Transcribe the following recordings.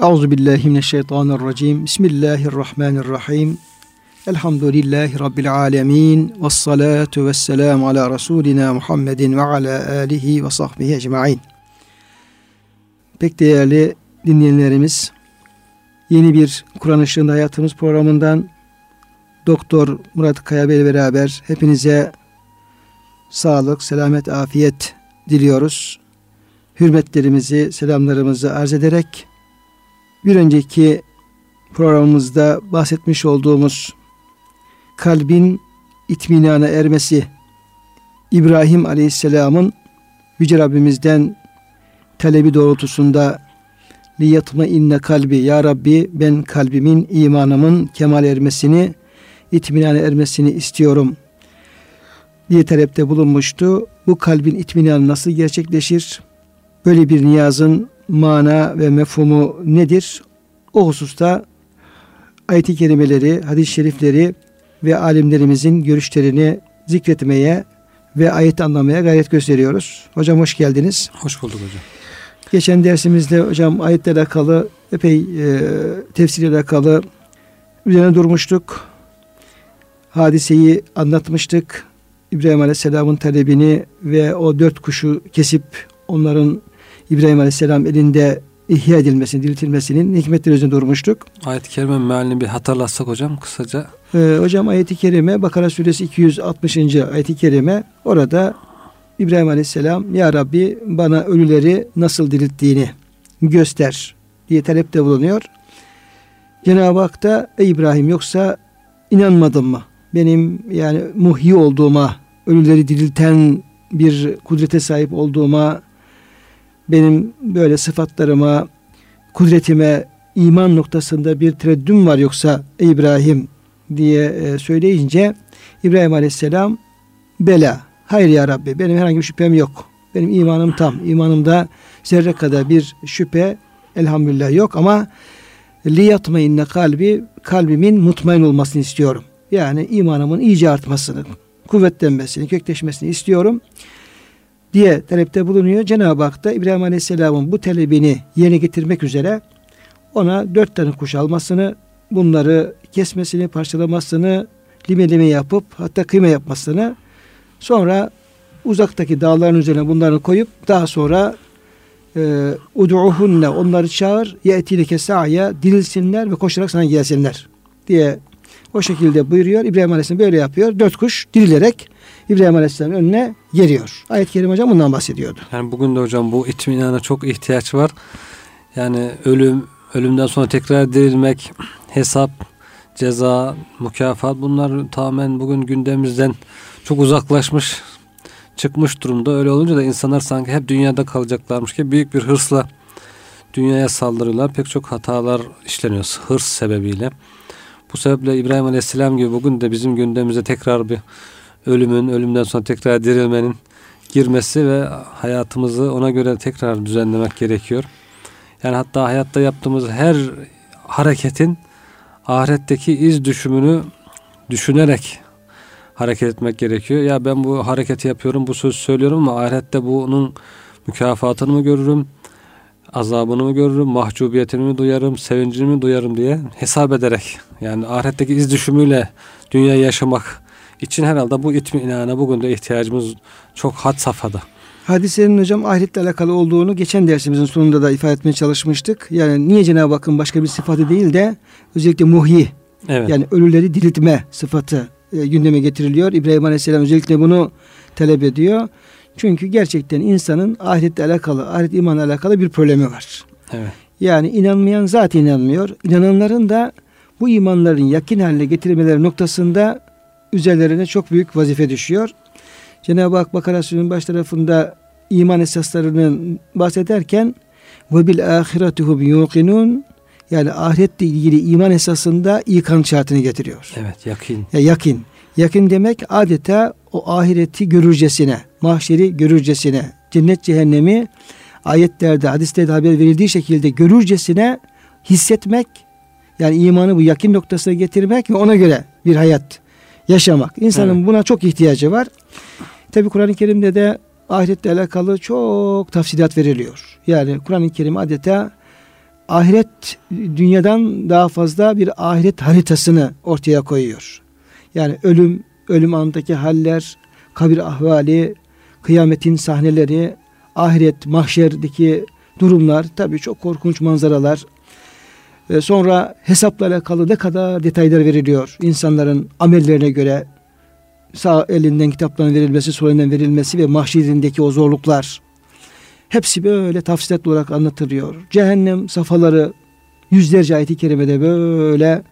Euzubillahimineşşeytanirracim. Bismillahirrahmanirrahim. Elhamdülillahi Rabbil alemin. Vessalatu vesselamu ala Resulina Muhammedin ve ala alihi ve sahbihi ecmain. Pek değerli dinleyenlerimiz, yeni bir Kur'an Işığında Hayatımız programından Dr. Murat Kaya Bey ile beraber hepinize sağlık, selamet, afiyet diliyoruz. Hürmetlerimizi, selamlarımızı arz ederek bir önceki programımızda bahsetmiş olduğumuz kalbin itminana ermesi, İbrahim Aleyhisselam'ın Yüce Rabbimizden talebi doğrultusunda liyatma inne kalbi, ya Rabbi ben kalbimin, imanımın kemal ermesini, itminana ermesini istiyorum diye talepte bulunmuştu. Bu kalbin itminanı nasıl gerçekleşir? Böyle bir niyazın mana ve mefhumu nedir? O hususta ayet-i kerimeleri, hadis-i şerifleri ve alimlerimizin görüşlerini zikretmeye ve ayeti anlamaya gayret gösteriyoruz. Hocam hoş geldiniz. Hoş bulduk hocam. Geçen dersimizde hocam ayetle alakalı, epey tefsirle alakalı üzerine durmuştuk. Hadiseyi anlatmıştık. İbrahim Aleyhisselam'ın talebini ve o dört kuşu kesip onların İbrahim Aleyhisselam elinde ihya edilmesinin, diriltilmesinin hikmetleri üzerine durmuştuk. Ayet-i Kerime mealini bir hatırlatsak hocam kısaca. Hocam ayet-i kerime Bakara Suresi 260. ayet-i kerime, orada İbrahim Aleyhisselam ya Rabbi bana ölüleri nasıl dirilttiğini göster diye talepte bulunuyor. Cenab-ı Hak da ey İbrahim yoksa inanmadın mı? Benim yani muhyi olduğuma, ölüleri dirilten bir kudrete sahip olduğuma, benim böyle sıfatlarıma, kudretime iman noktasında bir tereddüm var yoksa İbrahim diye söyleyince İbrahim Aleyhisselam bela, hayır ya Rabbi benim herhangi bir şüphem yok. Benim imanım tam. İmanımda zerre kadar bir şüphe elhamdülillah yok ama liyatmainne kalbi, kalbimin mutmain olmasını istiyorum. Yani imanımın iyice artmasını, kuvvetlenmesini, kökleşmesini istiyorum diye talepte bulunuyor. Cenab-ı Hak da İbrahim Aleyhisselam'ın bu talebini yerine getirmek üzere ona dört tane kuş almasını, bunları kesmesini, parçalamasını, lime yapıp hatta kıyma yapmasını, sonra uzaktaki dağların üzerine bunları koyup daha sonra udu'uhunne onları çağır, ye'tilike sa'ya dirilsinler ve koşarak sana gelsinler diye o şekilde buyuruyor. İbrahim Aleyhisselam böyle yapıyor. Dört kuş dirilerek İbrahim Aleyhisselam'ın önüne geliyor. Ayet-i Kerim hocam bundan bahsediyordu. Yani bugün de hocam bu itminana çok ihtiyaç var. Yani ölümden sonra tekrar dirilmek, hesap, ceza, mükafat, bunlar tamamen bugün gündemimizden çok uzaklaşmış, çıkmış durumda. Öyle olunca da insanlar sanki hep dünyada kalacaklarmış ki büyük bir hırsla dünyaya saldırıyorlar. Pek çok hatalar işleniyor hırs sebebiyle. Bu sebeple İbrahim Aleyhisselam gibi bugün de bizim gündemimize tekrar bir ölümden sonra tekrar dirilmenin girmesi ve hayatımızı ona göre tekrar düzenlemek gerekiyor. Yani hatta hayatta yaptığımız her hareketin ahiretteki iz düşümünü düşünerek hareket etmek gerekiyor. Ya ben bu hareketi yapıyorum, bu sözü söylüyorum ama ahirette bunun mükafatını mı görürüm, azabını mı görürüm, mahcubiyetimi mi duyarım, sevincimi mi duyarım diye hesap ederek, yani ahiretteki iz düşümüyle dünyayı yaşamak için herhalde bu itminana bugün de ihtiyacımız çok had safhada. Hadisenin hocam ahiretle alakalı olduğunu geçen dersimizin sonunda da ifade etmeye çalışmıştık. Yani niye Cenab-ı Hakk'ın başka bir sıfatı değil de özellikle muhyi, evet, yani ölüleri diriltme sıfatı gündeme getiriliyor. İbrahim Aleyhisselam özellikle bunu talep ediyor. Çünkü gerçekten insanın ahiretle alakalı, ahiret imanla alakalı bir problemi var. Evet. Yani inanmayan zaten inanmıyor. İnananların da bu imanların yakin haline getirmeleri noktasında üzerlerine çok büyük vazife düşüyor. Cenab-ı Hak Bakara Suresi'nin baş tarafında iman esaslarını bahsederken وَبِالْآخِرَةِ هُمْ يُوقِنُونَ, yani ahiretle ilgili iman esasında ikan şartını getiriyor. Evet, yakin. Ya, yakin. Yakin demek adeta o ahireti görürcesine, mahşeri görürcesine, cennet cehennemi ayetlerde, hadislerde haber verildiği şekilde görürcesine hissetmek, yani imanı bu yakin noktasına getirmek ve ona göre bir hayat yaşamak. İnsanın, evet, buna çok ihtiyacı var. Tabi Kur'an-ı Kerim'de de ahiretle alakalı çok tafsilat veriliyor. Yani Kur'an-ı Kerim adeta ahiret, dünyadan daha fazla bir ahiret haritasını ortaya koyuyor. Yani ölüm anındaki haller, kabir ahvali, kıyametin sahneleri, ahiret, mahşerdeki durumlar, tabii çok korkunç manzaralar. Sonra hesapla alakalı ne kadar detaylar veriliyor. İnsanların amellerine göre sağ elinden kitapların verilmesi, sol elinden verilmesi ve mahşerindeki o zorluklar. Hepsi böyle tafsilatlı olarak anlatılıyor. Cehennem safaları, yüzlerce ayet-i kerimede böyle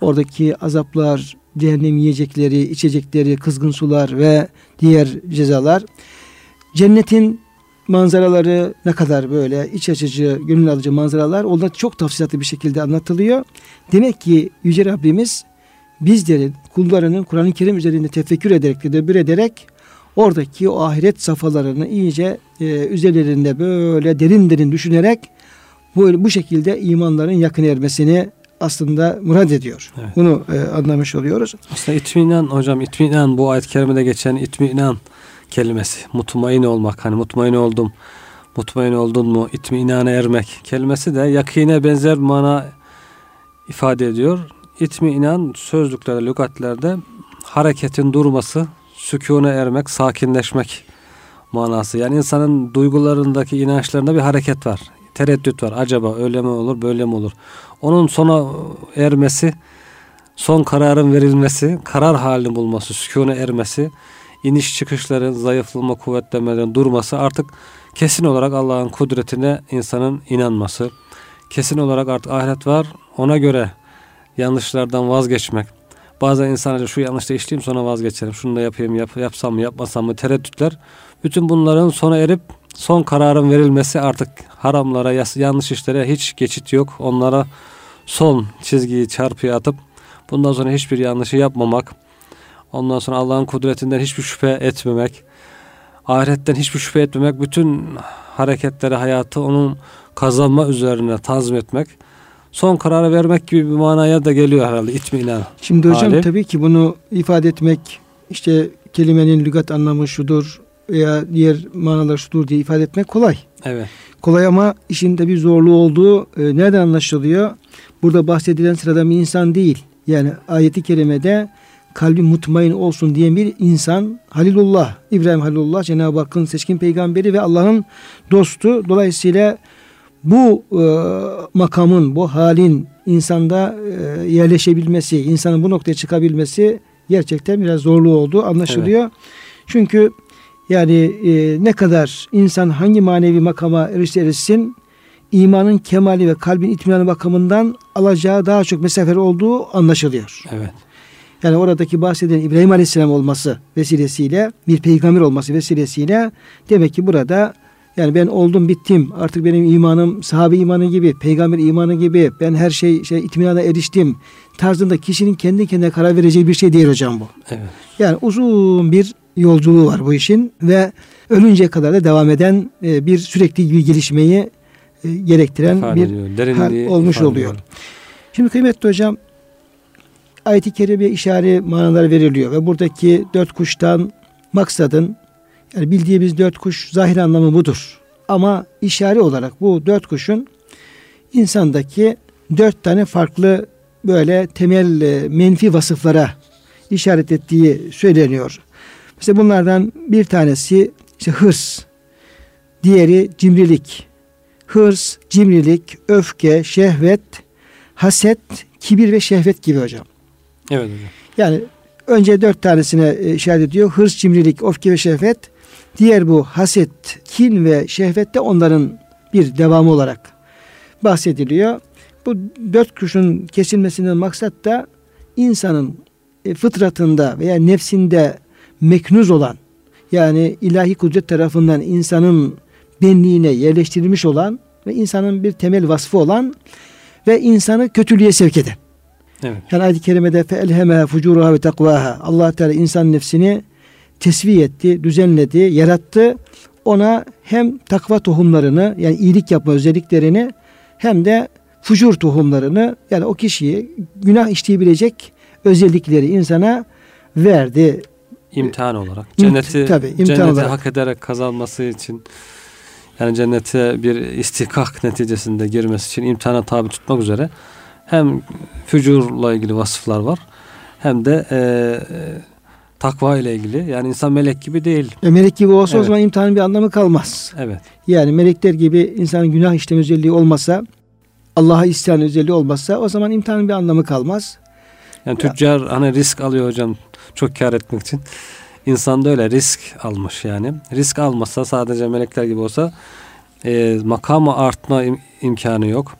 oradaki azaplar, cehennem yiyecekleri, içecekleri, kızgın sular ve diğer cezalar. Cennetin manzaraları ne kadar böyle iç açıcı, gönül alıcı manzaralar, onlar çok tafsilatlı bir şekilde anlatılıyor. Demek ki Yüce Rabbimiz bizlerin, kullarının Kur'an-ı Kerim üzerinde tefekkür ederek, tedbir ederek oradaki o ahiret safhalarını iyice üzerlerinde böyle derin derin düşünerek bu şekilde imanların yakın ermesini aslında murad ediyor. Evet. Bunu anlamış oluyoruz. Aslında itminen hocam, itminen bu ayet-i kerimede geçen itminen kelimesi, mutmain olmak, hani mutmain oldum, mutmain oldun mu, itminane ermek kelimesi de yakine benzer mana ifade ediyor. İtminen sözlüklerde, lügatlerde hareketin durması, sükûna ermek, sakinleşmek manası. Yani insanın duygularındaki, inançlarında bir hareket var. Tereddüt var. Acaba öyle mi olur, böyle mi olur? Onun sona ermesi, son kararın verilmesi, karar halini bulması, sükûna ermesi, iniş çıkışların, zayıflama, kuvvetlenmelerin durması, artık kesin olarak Allah'ın kudretine insanın inanması. Kesin olarak artık ahiret var. Ona göre yanlışlardan vazgeçmek. Bazen insanlar şu yanlışta işleyeyim sonra vazgeçerim. Şunu da yapayım, yapsam mı, yapmasam mı tereddütler. Bütün bunların sona erip son kararın verilmesi, artık haramlara, yanlış işlere hiç geçit yok. Onlara son çizgiyi çarpıya atıp bundan sonra hiçbir yanlışı yapmamak. Ondan sonra Allah'ın kudretinden hiçbir şüphe etmemek, ahiretten hiçbir şüphe etmemek, bütün hareketleri, hayatı onun kazanma üzerine tazmin etmek, son kararı vermek gibi bir manaya da geliyor herhalde itminen. Şimdi hocam tabii ki bunu ifade etmek, işte kelimenin lügat anlamı şudur veya diğer manalar şudur diye ifade etmek kolay. Evet. Kolay ama işinde bir zorluğu olduğu nereden anlaşılıyor? Burada bahsedilen sıradan bir insan değil. Yani ayeti kerimede kalbi mutmain olsun diyen bir insan Halilullah, İbrahim Halilullah, Cenab-ı Hakk'ın seçkin peygamberi ve Allah'ın dostu. Dolayısıyla bu makamın, bu halin insanda yerleşebilmesi, insanın bu noktaya çıkabilmesi gerçekten biraz zorlu olduğu anlaşılıyor. Evet. Çünkü yani ne kadar insan hangi manevi makama erişse erişsin, imanın kemali ve kalbin itminanı bakımından alacağı daha çok mesafe olduğu anlaşılıyor. Evet. Yani oradaki bahsedilen İbrahim Aleyhisselam olması vesilesiyle, bir peygamber olması vesilesiyle demek ki burada yani ben oldum bittim, artık benim imanım sahabe imanı gibi, peygamber imanı gibi, ben her şey itminana eriştim tarzında kişinin kendi kendine karar vereceği bir şey değil hocam bu. Evet. Yani uzun bir yolculuğu var bu işin ve ölünceye kadar da devam eden bir sürekli bir gelişmeyi gerektiren bir hal olmuş oluyor. Şimdi kıymetli hocam, ayet-i kerime işare manalar veriliyor ve buradaki dört kuştan maksadın, yani bildiğimiz dört kuş zahir anlamı budur. Ama işare olarak bu dört kuşun insandaki dört tane farklı böyle temel menfi vasıflara işaret ettiği söyleniyor. Mesela bunlardan bir tanesi işte hırs, diğeri cimrilik. Hırs, cimrilik, öfke, şehvet, haset, kibir ve şehvet gibi hocam. Evet hocam. Yani önce dört tanesine işaret ediyor. Hırs, cimrilik, öfke ve şehvet. Diğer bu haset, kin ve şehvet de onların bir devamı olarak bahsediliyor. Bu dört kuşun kesilmesinden maksat da insanın fıtratında veya nefsinde meknuz olan, yani ilahi kudret tarafından insanın benliğine yerleştirilmiş olan ve insanın bir temel vasfı olan ve insanı kötülüğe sevk eden. Evet. Yani ayet-i kerimede فَاَلْهَمَهَا فُجُورُهَا وَتَقْوَاهَا Allah Teala insan nefsini tesviye etti, düzenledi, yarattı. Ona hem takva tohumlarını, yani iyilik yapma özelliklerini, hem de fucur tohumlarını, yani o kişiyi günah işleyebilecek özellikleri insana verdi. İmtihan olarak. Cenneti hak ederek kazanması için. yani cennete bir istihkak neticesinde girmesi için imtihana tabi tutmak üzere hem fücurla ilgili vasıflar var hem de takva ile ilgili. Yani insan melek gibi değil. Melek gibi olsa evet, o zaman imtihanın bir anlamı kalmaz. Evet. Yani melekler gibi insanın günah işleme özelliği olmasa, Allah'a isyan özelliği olmazsa o zaman imtihanın bir anlamı kalmaz. Yani ya, tüccar hani risk alıyor hocam çok kar etmek için. İnsan da öyle risk almış yani. Risk almasa sadece melekler gibi olsa makama artma imkanı yok.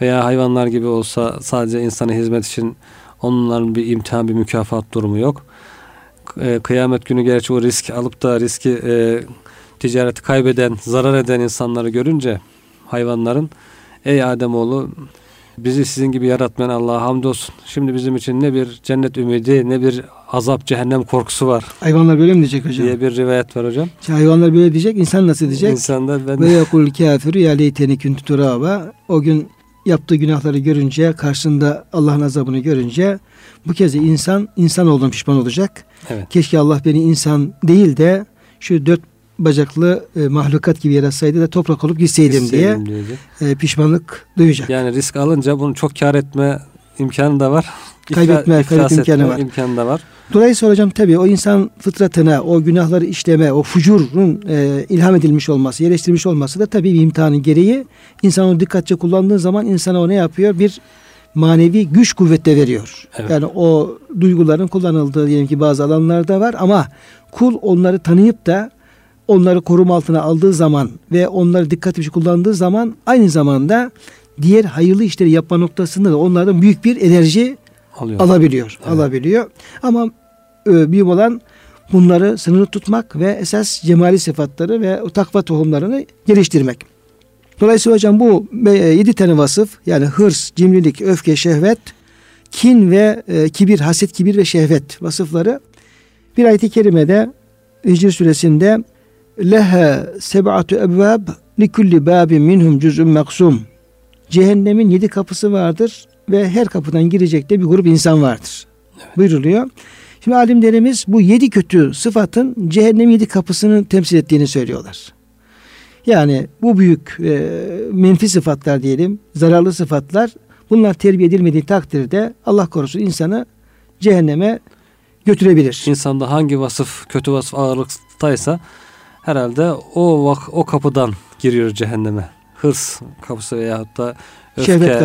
Veya hayvanlar gibi olsa sadece insana hizmet için onların bir imtihan, bir mükafat durumu yok. Kıyamet günü gerçi o risk alıp da riski ticareti kaybeden, zarar eden insanları görünce hayvanların ey Ademoğlu bizi sizin gibi yaratmayan Allah'a hamdolsun. Şimdi bizim için ne bir cennet ümidi ne bir azap cehennem korkusu var. Hayvanlar böyle mi diyecek hocam? Diye bir rivayet var hocam. Ya hayvanlar böyle diyecek, insan nasıl diyecek? İnsan da ben... Ve yekul kâfirü ya leyteni kuntu turâba. O gün yaptığı günahları görünce, karşısında Allah'ın azabını görünce bu kez de insan olduğuna pişman olacak. Evet. Keşke Allah beni insan değil de şu dört bacaklı mahlukat gibi yaratsaydı da toprak olup gitseydim diye pişmanlık duyacak. Yani risk alınca bunu çok kar etme imkanı da var. Kaybet imkanı da var. Dolayısıyla hocam tabii o insan fıtratına, o günahları işleme, o fucurun ilham edilmiş olması, yerleştirilmiş olması da tabii bir imtihanın gereği. İnsan onu dikkatçe kullandığı zaman insana o ne yapıyor? Bir manevi güç kuvvette veriyor. Evet. Yani o duyguların kullanıldığı diyelim ki bazı alanlarda var ama kul onları tanıyıp da onları koruma altına aldığı zaman ve onları dikkatli kullandığı zaman aynı zamanda diğer hayırlı işleri yapma noktasında da onlardan büyük bir enerji alabiliyor. Ama büyük olan bunları sınırlı tutmak ve esas cemali sıfatları ve takva tohumlarını geliştirmek. Dolayısıyla hocam bu 7 tane vasıf yani hırs, cimrilik, öfke, şehvet, kin ve kibir, haset, kibir ve şehvet vasıfları bir ayet-i kerimede Hicr Suresinde leha seb'atu ebvab likulli babin minhum cüz'un maksum. Cehennemin 7 kapısı vardır ve her kapıdan girecek de bir grup insan vardır. Evet. Buyruluyor. Şimdi alimlerimiz bu 7 kötü sıfatın cehennem 7 kapısını temsil ettiğini söylüyorlar. Yani bu büyük menfi sıfatlar diyelim, zararlı sıfatlar, bunlar terbiye edilmediği takdirde Allah korusun insanı cehenneme götürebilir. İnsanda hangi vasıf, kötü vasıf ağırlıktaysa herhalde o kapıdan giriyor cehenneme. Hırs kapısı veyahut da öfke, şehvet veya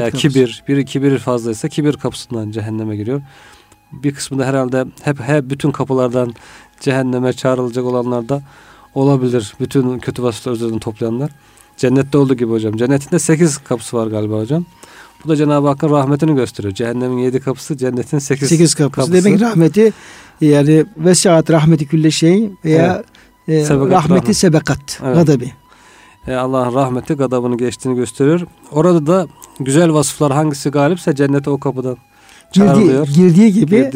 kapısı. Kibir. Biri kibir fazlaysa kibir kapısından cehenneme giriyor. Bir kısmında herhalde hep bütün kapılardan cehenneme çağrılacak olanlar da olabilir. Bütün kötü vasıfları üzerinden toplayanlar. Cennette olduğu gibi hocam. Cennetinde 8 kapısı var galiba hocam. Bu da Cenab-ı Hakk'ın rahmetini gösteriyor. Cehennemin 7 kapısı, cennetin 8 kapısı. Demek rahmeti yani vesiat rahmeti külle şey veya evet. Rahmeti sebekat. Evet. Gadabi. Allah'ın rahmeti gadabını geçtiğini gösteriyor. Orada da güzel vasıflar hangisi galipse cennete o kapıdan çağrılıyor. Girdiği gibi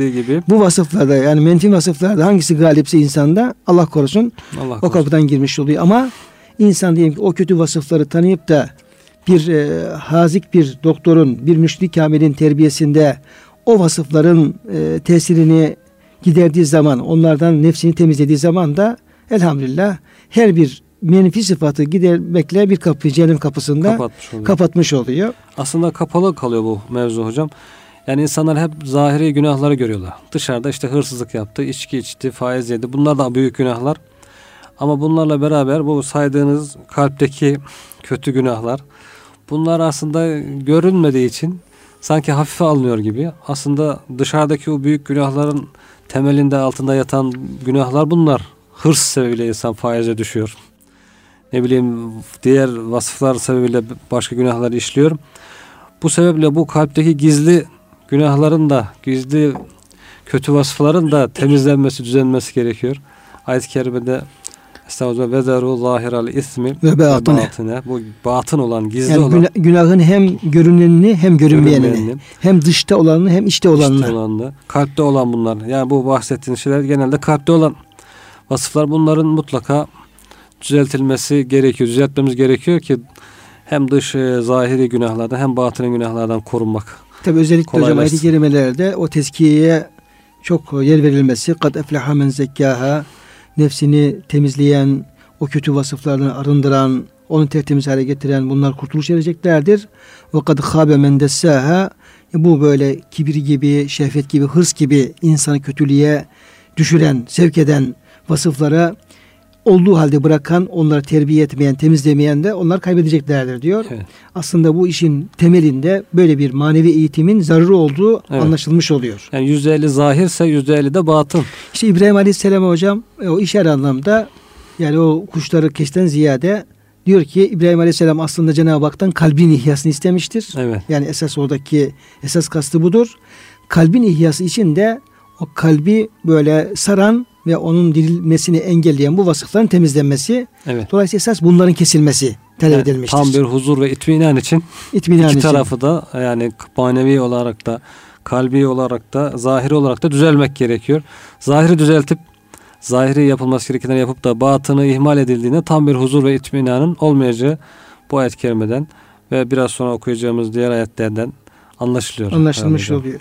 bu vasıflarda yani menfi vasıflarda hangisi galipse insanda Allah korusun. O kapıdan girmiş oluyor. Ama insan diyelim ki o kötü vasıfları tanıyıp da bir hazik bir doktorun, bir müşrik kamilin terbiyesinde o vasıfların tesirini giderdiği zaman, onlardan nefsini temizlediği zaman da elhamdülillah her bir menfi sıfatı gidermekle bir kapıyı cehennem kapısında kapatmış oluyor. Aslında kapalı kalıyor bu mevzu hocam. Yani insanlar hep zahiri günahları görüyorlar. Dışarıda işte hırsızlık yaptı, içki içti, faiz yedi. Bunlar da büyük günahlar. Ama bunlarla beraber bu saydığınız kalpteki kötü günahlar, bunlar aslında görünmediği için sanki hafife alınıyor gibi. Aslında dışarıdaki o büyük günahların temelinde altında yatan günahlar bunlar. Hırs sebebiyle insan faize düşüyor. Ne bileyim diğer vasıflar sebebiyle başka günahlar işliyor. Bu sebeple bu kalpteki gizli günahların da, gizli kötü vasıfların da temizlenmesi, düzenlenmesi gerekiyor. Ayet-i kerimede estağfurullah ve zeru zahiral ismi ve batine. Bu batın olan, gizli yani olan. Günahın hem görünenini hem görünmeyenini. Hem dışta olanını hem içte olanını. Kalpte olan bunlar. Yani bu bahsettiğin şeyler genelde kalpte olan vasıflar, bunların mutlaka düzeltilmesi gerekiyor. Düzeltmemiz gerekiyor ki hem dış zahiri günahlardan hem batini günahlardan korunmak. Tabii özellikle hocam ayet-i kerimelerde o tezkiyeye çok yer verilmesi. Kad efleha men zekkâha. Nefsini temizleyen, o kötü vasıflardan arındıran, onu tertemiz hale getiren bunlar kurtuluş ereceklerdir. وَقَدْ خَابَ مَنْ دَسَّاهَا. Bu böyle kibir gibi, şehvet gibi, hırs gibi insanı kötülüğe düşüren, sevk eden vasıflara olduğu halde bırakan, onları terbiye etmeyen, temizlemeyen de onlar kaybedeceklerdir diyor. Evet. Aslında bu işin temelinde böyle bir manevi eğitimin zararı olduğu anlaşılmış oluyor. Yani %50 zahirse %50 de batıl. İşte İbrahim Aleyhisselam hocam o işler anlamda, yani o kuşları keşten ziyade diyor ki İbrahim Aleyhisselam aslında Cenab-ı Hak'tan kalbin ihyasını istemiştir. Evet. Yani esas oradaki esas kastı budur. Kalbin ihyası için de o kalbi böyle saran ve onun dirilmesini engelleyen bu vasıfların temizlenmesi. Evet. Dolayısıyla esas bunların kesilmesi talep edilmiştir. Tam bir huzur ve itminan için. İki tarafı da yani manevi olarak da, kalbi olarak da, zahiri olarak da düzelmek gerekiyor. Zahiri düzeltip, zahiri yapılması gerekenleri yapıp da batını ihmal edildiğinde tam bir huzur ve itminanın olmayacağı bu ayet-i kerimeden ve biraz sonra okuyacağımız diğer ayetlerden anlaşılıyor. Anlaşılmış oluyor.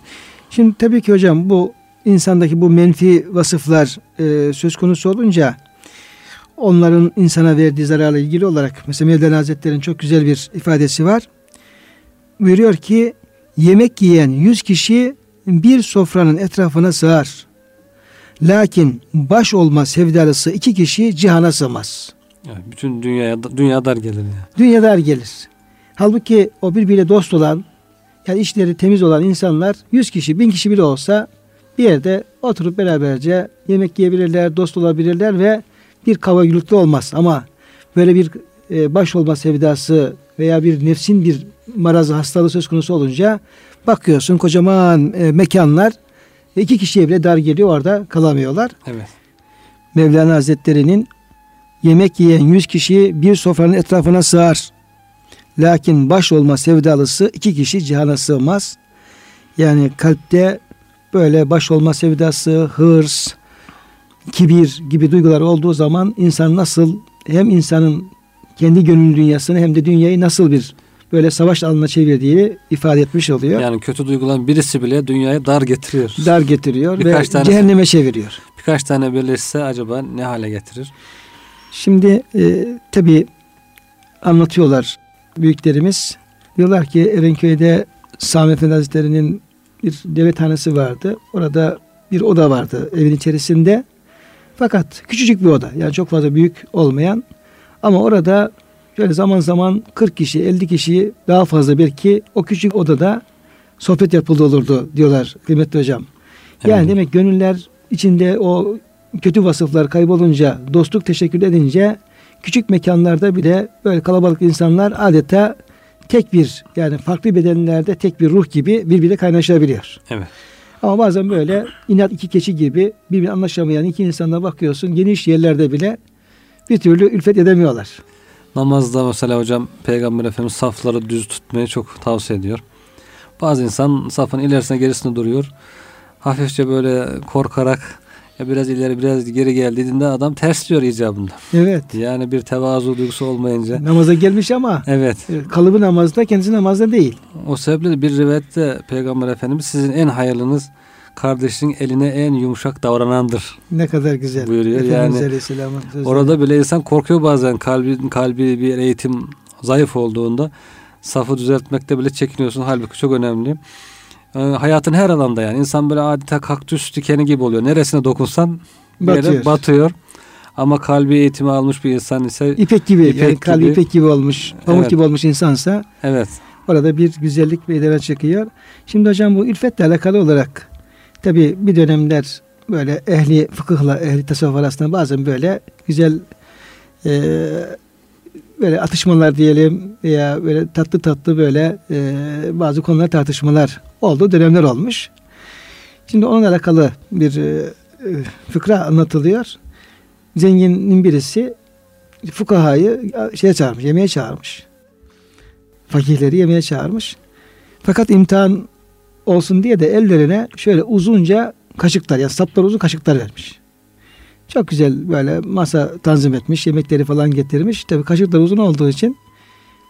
Şimdi tabii ki hocam bu insandaki bu menfi vasıflar söz konusu olunca onların insana verdiği zararla ilgili olarak mesela Mevlana Hazretleri'nin çok güzel bir ifadesi var. Buyuruyor ki yemek yiyen 100 kişi bir sofranın etrafına sığar. Lakin baş olma sevdalısı 2 kişi cihana sığmaz. Yani bütün dünya dar gelir. Yani. Dünya dar gelir. Halbuki o birbiriyle dost olan, yani içleri temiz olan insanlar 100 kişi, 1000 kişi bile olsa bir yerde oturup beraberce yemek yiyebilirler, dost olabilirler ve bir kavga gürültü olmaz. Ama böyle bir baş olma sevdası veya bir nefsin bir marazı, hastalığı söz konusu olunca bakıyorsun kocaman mekanlar 2 kişiye bile dar geliyor, orada kalamıyorlar. Evet. Mevlana Hazretleri'nin yemek yiyen 100 kişi bir sofranın etrafına sığar. Lakin baş olma sevdalısı 2 kişi cihana sığmaz. Yani kalpte böyle baş olma sevdası, hırs, kibir gibi duygular olduğu zaman insan nasıl, hem insanın kendi gönül dünyasını hem de dünyayı nasıl bir böyle savaş alanına çevirdiği ifade etmiş oluyor. Yani kötü duygulan birisi bile dünyaya dar getiriyor. Dar getiriyor birkaç ve tane, cehenneme çeviriyor. Birkaç tane belirse acaba ne hale getirir? Şimdi tabii anlatıyorlar büyüklerimiz. Diyorlar ki Erenköy'de Sami Efendi Hazretleri'nin bir devethanesi vardı. Orada bir oda vardı evin içerisinde. Fakat küçücük bir oda. Yani çok fazla büyük olmayan. Ama orada şöyle zaman zaman 40 kişi, 50 kişi daha fazla belki o küçük odada sohbet yapıldı olurdu diyorlar kıymetli hocam. Yani evet. Demek gönüller içinde o kötü vasıflar kaybolunca, dostluk teşekkür edince küçük mekanlarda bile böyle kalabalık insanlar adeta tek bir, yani farklı bedenlerde tek bir ruh gibi birbiriyle kaynaşabiliyor. Evet. Ama bazen böyle inat iki keçi gibi birbirine anlaşamayan iki insana bakıyorsun, geniş yerlerde bile bir türlü ülfet edemiyorlar. Namazda mesela hocam Peygamber Efendimiz safları düz tutmayı çok tavsiye ediyor. Bazı insan safın ilerisine gerisine duruyor. Hafifçe böyle korkarak biraz ileri biraz geri geldiğinde adam tersliyor icabında. Evet. Yani bir tevazu duygusu olmayınca. Namaza gelmiş ama evet. Kalıbı namazda, kendisi namazda değil. O sebeple de bir rivayette Peygamber Efendimiz sizin en hayırlınız kardeşinin eline en yumuşak davranandır. Ne kadar güzel. Buyuruyor. Efendimiz yani orada bile insan korkuyor bazen. Kalbi bir eğitim zayıf olduğunda safı düzeltmekte bile çekiniyorsun. Halbuki çok önemli. Hayatın her alanda yani. İnsan böyle adeta kaktüs dikeni gibi oluyor. Neresine dokunsan yere batıyor. Ama kalbi eğitimi almış bir insan ise ipek gibi. Kalbi ipek gibi olmuş. Pamuk gibi olmuş insansa. Evet. Orada bir güzellik ve idare çıkıyor. Şimdi hocam bu ülfetle alakalı olarak tabii bir dönemler böyle ehli fıkıhla ehli tasavvuf arasında bazen böyle güzel böyle atışmalar diyelim veya böyle tatlı böyle bazı konular tartışmalar olduğu dönemler olmuş. Şimdi onunla alakalı bir fıkra anlatılıyor. Zenginin birisi fukahayı yemeğe çağırmış. Fakirleri yemeğe çağırmış. Fakat imtihan olsun diye de ellerine şöyle uzunca kaşıklar, yani saplar uzun kaşıklar vermiş. Çok güzel böyle masa tanzim etmiş, yemekleri falan getirmiş. Tabii kaşıklar uzun olduğu için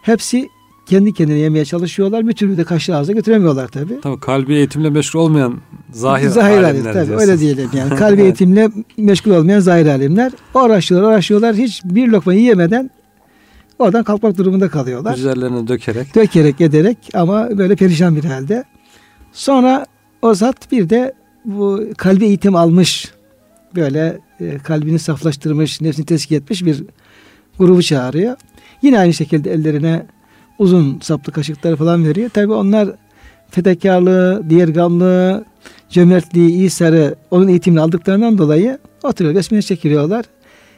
hepsi kendi kendine yemeye çalışıyorlar. Bir türlü de kaşığı ağza götüremiyorlar tabii. Tabii kalbi eğitimle meşgul olmayan zahir alimler tabii, öyle diyelim yani. Kalbi eğitimle meşgul olmayan zahir alimler. Uğraşıyorlar. Hiç bir lokma yiyemeden oradan kalkmak durumunda kalıyorlar. Üzerlerine dökerek. Ederek ama böyle perişan bir halde. Sonra o zat bir de bu kalbi eğitim almış, böyle kalbini saflaştırmış, nefsini tezkiye etmiş bir grubu çağırıyor. Yine aynı şekilde ellerine uzun saplı kaşıkları falan veriyor. Tabii onlar fedakarlığı, diğer gamlığı, cömertliği, İsa'yı onun eğitimini aldıklarından dolayı oturuyor, besmele çekiliyorlar.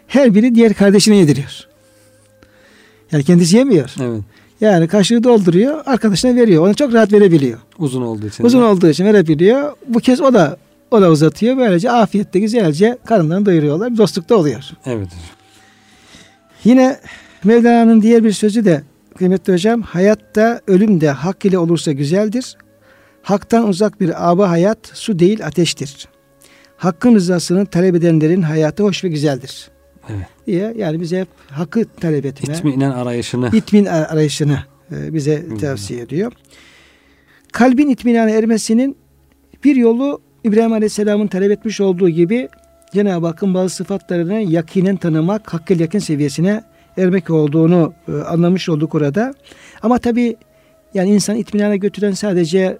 Her biri diğer kardeşine yediriyor. Yani kendisi yemiyor. Evet. Yani kaşığı dolduruyor, arkadaşına veriyor. Ona çok rahat verebiliyor. Uzun olduğu için. Verebiliyor. Bu kez o da uzatıyor. Böylece afiyetle güzelce karınlarını doyuruyorlar. Dostlukta oluyor. Evet. Yine Mevlana'nın diğer bir sözü de kıymetli hocam, hayatta ölüm de hak ile olursa güzeldir. Hak'tan uzak bir aba hayat su değil ateştir. Hakk'ın rızasını talep edenlerin hayatı hoş ve güzeldir. Evet. Diye yani bize hep hakkı talep etme. İtmin arayışını bize tavsiye ediyor. Kalbin itminana ermesinin bir yolu İbrahim Aleyhisselam'ın talep etmiş olduğu gibi Cenab-ı Hakk'ın bazı sıfatlarını yakinen tanımak, hakkıyla yakin seviyesine ermek olduğunu anlamış olduk orada. Ama tabii yani insanı itminana götüren sadece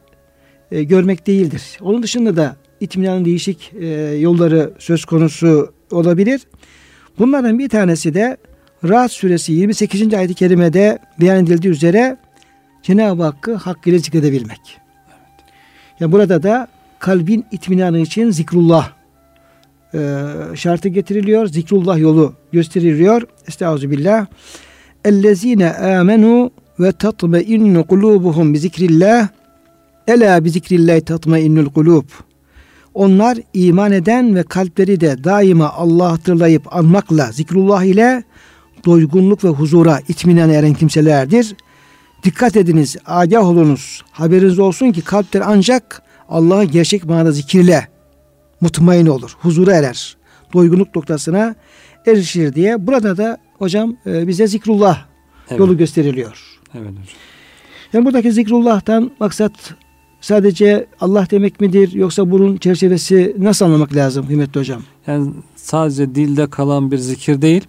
görmek değildir. Onun dışında da itminanın değişik yolları söz konusu olabilir. Bunlardan bir tanesi de Ra'd suresi 28. ayet-i kerimede beyan edildiği üzere Cenab-ı Hakk'ı hakkıyla zikredebilmek. Evet. Yani burada da kalbin itminanı için zikrullah şartı getiriliyor. Zikrullah yolu gösteriliyor. Estağfirullah. Ellezine amenu ve tatma'innu kulubuhum bi zikrillah. Ela bi zikrillah tatma'innul kulub. Onlar iman eden ve kalpleri de daima Allah'ı hatırlayıp anmakla, zikrullah ile doygunluk ve huzura itminana eren kimselerdir. Dikkat ediniz, agah olunuz, haberiniz olsun ki kalpler ancak Allah'ı gerçek manada zikirle mutmain olur, huzura erer, doygunluk noktasına erişir diye. Burada da hocam bize zikrullah yolu gösteriliyor. Evet. Yani buradaki zikrullah'tan maksat sadece Allah demek midir, yoksa bunun çerçevesi nasıl anlamak lazım kıymetli hocam? Yani sadece dilde kalan bir zikir değil.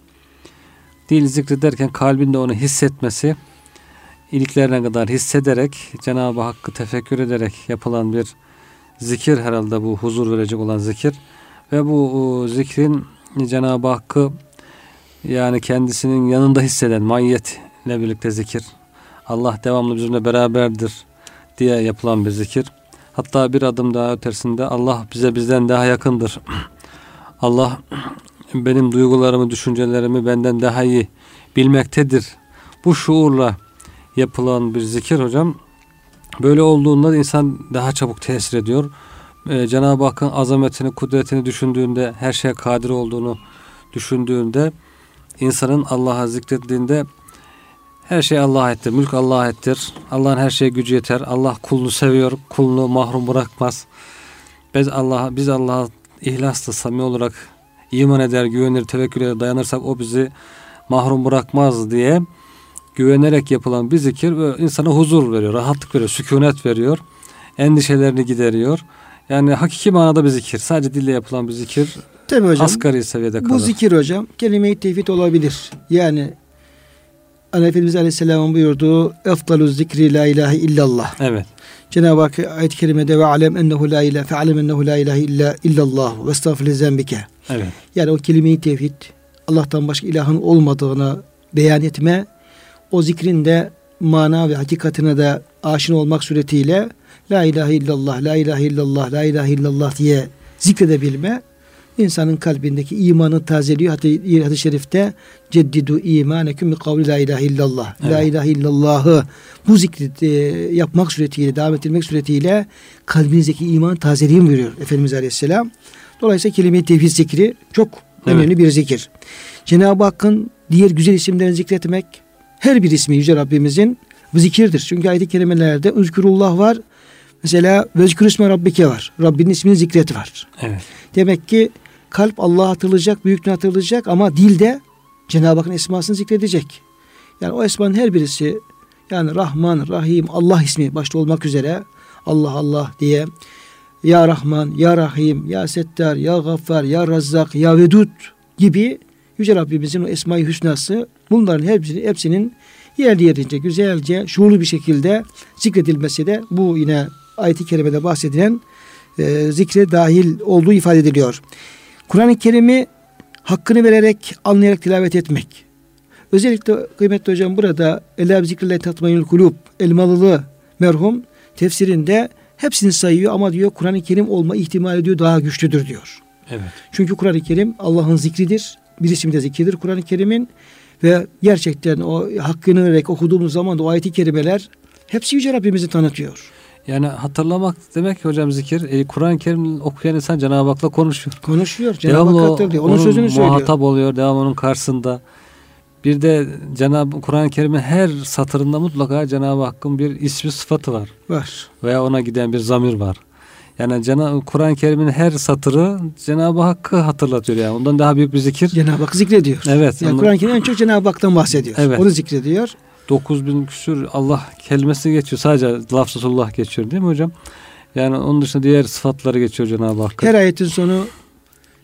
Dil zikrederken kalbinde onu hissetmesi, iliklerine kadar hissederek, Cenab-ı Hakk'ı tefekkür ederek yapılan bir zikir herhalde bu huzur verecek olan zikir. Ve bu zikrin Cenab-ı Hakk'ı yani kendisinin yanında hisseden mahiyetle birlikte zikir. Allah devamlı bizimle beraberdir diye yapılan bir zikir. Hatta bir adım daha ötesinde Allah bize bizden daha yakındır. Allah benim duygularımı, düşüncelerimi benden daha iyi bilmektedir. Bu şuurla yapılan bir zikir hocam. Böyle olduğunda insan daha çabuk tesir ediyor. Cenab-ı Hakk'ın azametini, kudretini düşündüğünde, her şeye kadir olduğunu düşündüğünde, insanın Allah'a zikrettiğinde her şey Allah'a aittir. Mülk Allah'a aittir. Allah'ın her şeye gücü yeter. Allah kulunu seviyor. Kulunu mahrum bırakmaz. Biz Allah'a ihlasla, samimi olarak iman eder, güvenir, tevekkül eder, dayanırsak o bizi mahrum bırakmaz diye güvenerek yapılan bir zikir ve insana huzur veriyor, rahatlık veriyor, sükunet veriyor. Endişelerini gideriyor. Yani hakiki manada bir zikir. Sadece dille yapılan bir zikir. Tabii hocam, asgari seviyede kalır. Bu zikir hocam kelime-i tevhid olabilir. Yani Efendimiz Aleyhisselam'ın buyurduğu "Efdalu zikri la ilahe illallah." Evet. Cenab-ı Hak ayet-i kerimede ve alem ennehu la ilahe illallah ve estağfirullah zembike. Evet. Yani o kelime-i tevhid, Allah'tan başka ilahın olmadığını beyan etme, o zikrin de mana ve hakikatine de aşina olmak suretiyle la ilahe illallah, la ilahe illallah, la ilahe illallah diye zikredebilme İnsanın kalbindeki imanı tazeliyor. Hadis-i şerifte ceddidu imaneküm bi kavli la ilahe illallah. Evet. La ilahe illallahı bu zikri yapmak suretiyle, devam ettirmek suretiyle kalbinizdeki imanı tazeleyin buyuruyor Efendimiz Aleyhisselam. Dolayısıyla kelime-i tevhid zikri çok önemli bir zikir. Cenab-ı Hakk'ın diğer güzel isimlerini zikretmek, her bir ismi Yüce Rabbimizin bu zikirdir. Çünkü ayet-i kerimelerde üzkürullah var. Mesela vezkür isme Rabbike var. Rabbinin ismini zikreti var. Evet. Demek ki kalp Allah'a hatırlayacak, büyüklüğünü hatırlayacak ama dilde Cenab-ı Hakk'ın esmasını zikredecek. Yani o esmanın her birisi Yani Rahman, Rahim, Allah ismi başta olmak üzere Allah Allah diye Ya Rahman, Ya Rahim, Ya Settar, Ya Gaffar, Ya Razzak, Ya Vedud gibi Yüce Rabbimizin o Esma-i Hüsnası bunların hepsinin yerli yerince güzelce şuurlu bir şekilde zikredilmesi de bu yine ayet-i kerimede bahsedilen zikre dahil olduğu ifade ediliyor. Kur'an-ı Kerim'i hakkını vererek, anlayarak tilavet etmek. Özellikle kıymetli hocam burada Elâb-i Zikrillahi tatmainül kulûb, Elmalılı merhum tefsirinde hepsini sayıyor ama diyor Kur'an-ı Kerim olma ihtimali diyor daha güçlüdür diyor. Evet. Çünkü Kur'an-ı Kerim Allah'ın zikridir. Bir ismi de zikridir Kur'an-ı Kerim'in ve gerçekten o hakkını vererek okuduğumuz zaman da o ayet-i kerimeler hepsi Yüce Rabbimizi tanıtıyor. Yani hatırlamak demek ki hocam zikir. Kur'an-ı Kerim okuyan insan Cenab-ı Hak'la konuşuyor. Konuşuyor. Cenab-ı Hak hatırlıyor. Onun sözünü söylüyor. Muhatap oluyor. Devam onun karşısında. Bir de Cenab-ı Kur'an-ı Kerim'in her satırında mutlaka Cenab-ı Hakk'ın bir ismi sıfatı var. Var. Veya ona giden bir zamir var. Yani Kur'an-ı Kerim'in her satırı Cenab-ı Hakk'ı hatırlatıyor yani. Ondan daha büyük bir zikir. Cenab-ı Hakk'ı zikrediyor. Evet. Yani Kur'an-ı Kerim en çok Cenab-ı Hak'tan bahsediyor. Evet. Onu zikrediyor. 9000 küsür Allah kelimesi geçiyor. Sadece lafzatullah geçiyor değil mi hocam? Yani onun dışında diğer sıfatları geçiyor Cenab-ı Hakk'ın. Her ayetin sonu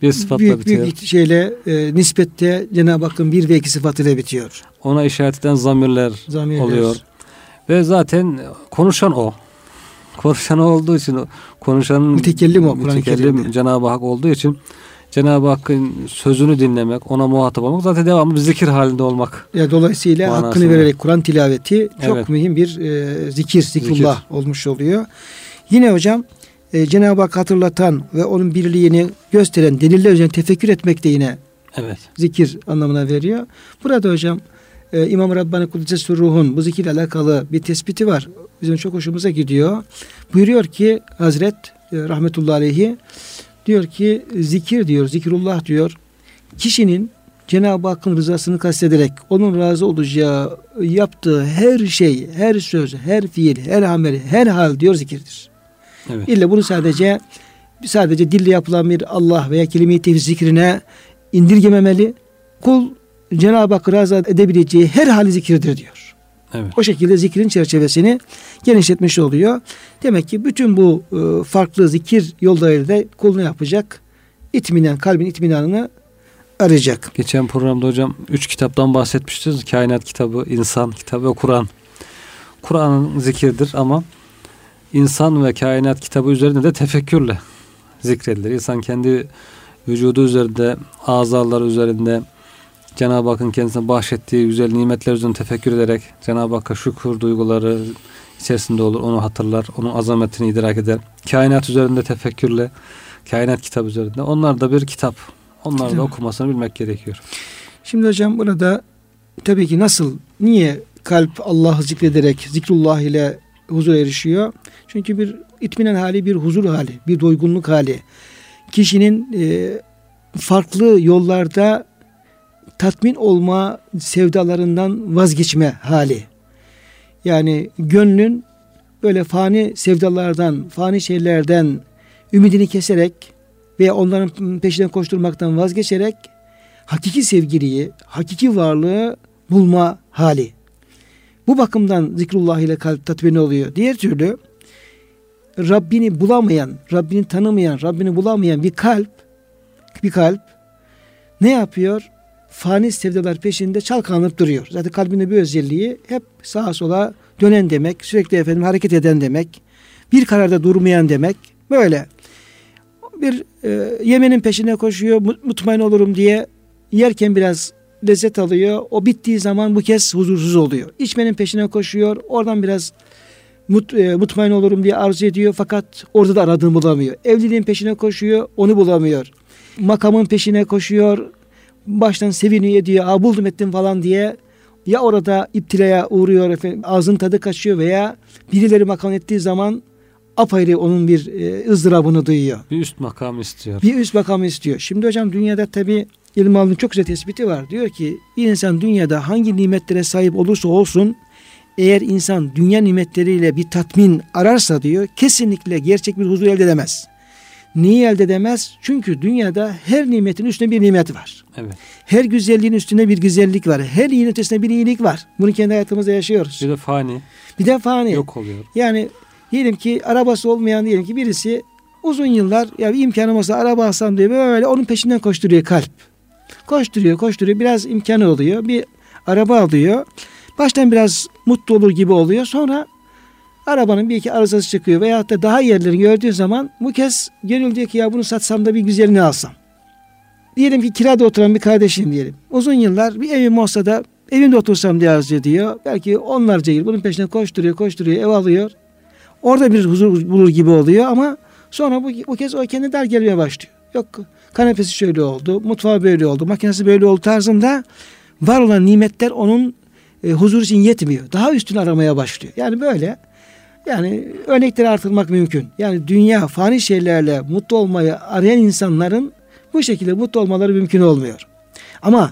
bir sıfatla bitiyor. Büyük şeyle nispette Cenab-ı Hakk'ın bir ve iki sıfatıyla bitiyor. Ona işaret eden zamirler oluyor. Ve zaten konuşan o. Konuşan olduğu için konuşanın mütekellim Cenab-ı Hak olduğu için Cenab-ı Hakk'ın sözünü dinlemek, ona muhatap olmak zaten devamlı bir zikir halinde olmak. Ya, dolayısıyla manasını hakkını vererek Kur'an tilaveti çok mühim bir zikrullah olmuş oluyor. Yine hocam Cenab-ı Hak hatırlatan ve onun birliğini gösteren deliller üzerine tefekkür etmek de yine zikir anlamına veriyor. Burada hocam İmam-ı Rabbani Kuddisesur Ruh'un bu zikirle alakalı bir tespiti var. Bizim çok hoşumuza gidiyor. Buyuruyor ki Hazret rahmetullahi aleyhi diyor ki zikrullah diyor kişinin Cenab-ı Hakk'ın rızasını kastederek onun razı olacağı yaptığı her şey, her söz, her fiil, her amel, her hal diyor zikirdir. Evet. İlla bunu sadece dille yapılan bir Allah veya kelime-i tevhid zikrine indirgememeli. Kul Cenab-ı Hakk'ı razı edebileceği her hali zikirdir diyor. Evet. O şekilde zikrin çerçevesini genişletmiş oluyor. Demek ki bütün bu farklı zikir yolları da kulunu yapacak? Kalbin itminanını arayacak. Geçen programda hocam 3 kitaptan bahsetmiştiniz. Kainat kitabı, insan kitabı ve Kur'an. Kur'an zikirdir ama insan ve kainat kitabı üzerinde de tefekkürle zikredilir. İnsan kendi vücudu üzerinde, azalar üzerinde, Cenab-ı Hakk'ın kendisine bahşettiği güzel nimetler üzerine tefekkür ederek Cenab-ı Hakk'a şükür duyguları içerisinde olur. Onu hatırlar, onun azametini idrak eder. Kainat üzerinde tefekkürle, kainat kitabı üzerinde. Onlar da bir kitap. Onlar da okumasını bilmek gerekiyor. Şimdi hocam burada tabii ki niye kalp Allah'ı zikrederek, zikrullah ile huzura erişiyor? Çünkü bir itminen hali, bir huzur hali, bir doygunluk hali. Kişinin farklı yollarda tatmin olma sevdalarından vazgeçme hali. Yani gönlün böyle fani sevdalardan, fani şeylerden ümidini keserek veya onların peşinden koşturmaktan vazgeçerek hakiki sevgiliyi, hakiki varlığı bulma hali. Bu bakımdan zikrullah ile kalp tatmin oluyor. Diğer türlü Rabbini bulamayan, Rabbini tanımayan, Rabbini bulamayan bir kalp ne yapıyor? Fani sevdalar peşinde çalkanıp duruyor. Zaten kalbinde bir özelliği hep sağa sola dönen demek, sürekli hareket eden demek, bir kararda durmayan demek. Böyle bir yemenin peşine koşuyor, mutmain olurum diye yerken biraz lezzet alıyor. O bittiği zaman bu kez huzursuz oluyor. İçmenin peşine koşuyor, oradan biraz mutmain olurum diye arzu ediyor fakat orada da aradığını bulamıyor. Evliliğin peşine koşuyor, onu bulamıyor. Makamın peşine koşuyor, baştan seviniyor diyor, buldum ettim falan diye ya orada iptilaya uğruyor ağzın tadı kaçıyor veya birileri makam ettiği zaman apayrı onun bir ızdırabını duyuyor. Bir üst makam istiyor. Şimdi hocam dünyada tabi İlmalı'nın çok güzel tespiti var. Diyor ki bir insan dünyada hangi nimetlere sahip olursa olsun eğer insan dünya nimetleriyle bir tatmin ararsa diyor kesinlikle gerçek bir huzur elde edemez. Niye elde edemez? Çünkü dünyada her nimetin üstüne bir nimet var. Evet. Her güzelliğin üstünde bir güzellik var. Her iyiliğin üstünde bir iyilik var. Bunu kendi hayatımızda yaşıyoruz. Bir de fani. Bir de fani. Yok oluyor. Yani diyelim ki arabası olmayan birisi uzun yıllar yani imkanım olsa araba alsam diye böyle onun peşinden koşturuyor kalp. Koşturuyor. Biraz imkanı oluyor. Bir araba alıyor. Baştan biraz mutlu olur gibi oluyor. Sonra arabanın bir iki arızası çıkıyor veyahut da daha yerlerini gördüğü zaman bu kez gönül diyor ki ya bunu satsam da bir güzelini alsam. Diyelim ki kirada oturan bir kardeşim diyelim. Uzun yıllar bir evim olsa da evimde otursam diye arzu ediyor. Belki onlarca yıl bunun peşine koşturuyor, ev alıyor. Orada bir huzur bulur gibi oluyor ama sonra bu kez o kendi dar gelmeye başlıyor. Yok kanepesi şöyle oldu, mutfağı böyle oldu, makinesi böyle oldu tarzında var olan nimetler onun huzur için yetmiyor. Daha üstünü aramaya başlıyor. Yani böyle örnekleri artırmak mümkün. Yani dünya fani şeylerle mutlu olmayı arayan insanların bu şekilde mutlu olmaları mümkün olmuyor. Ama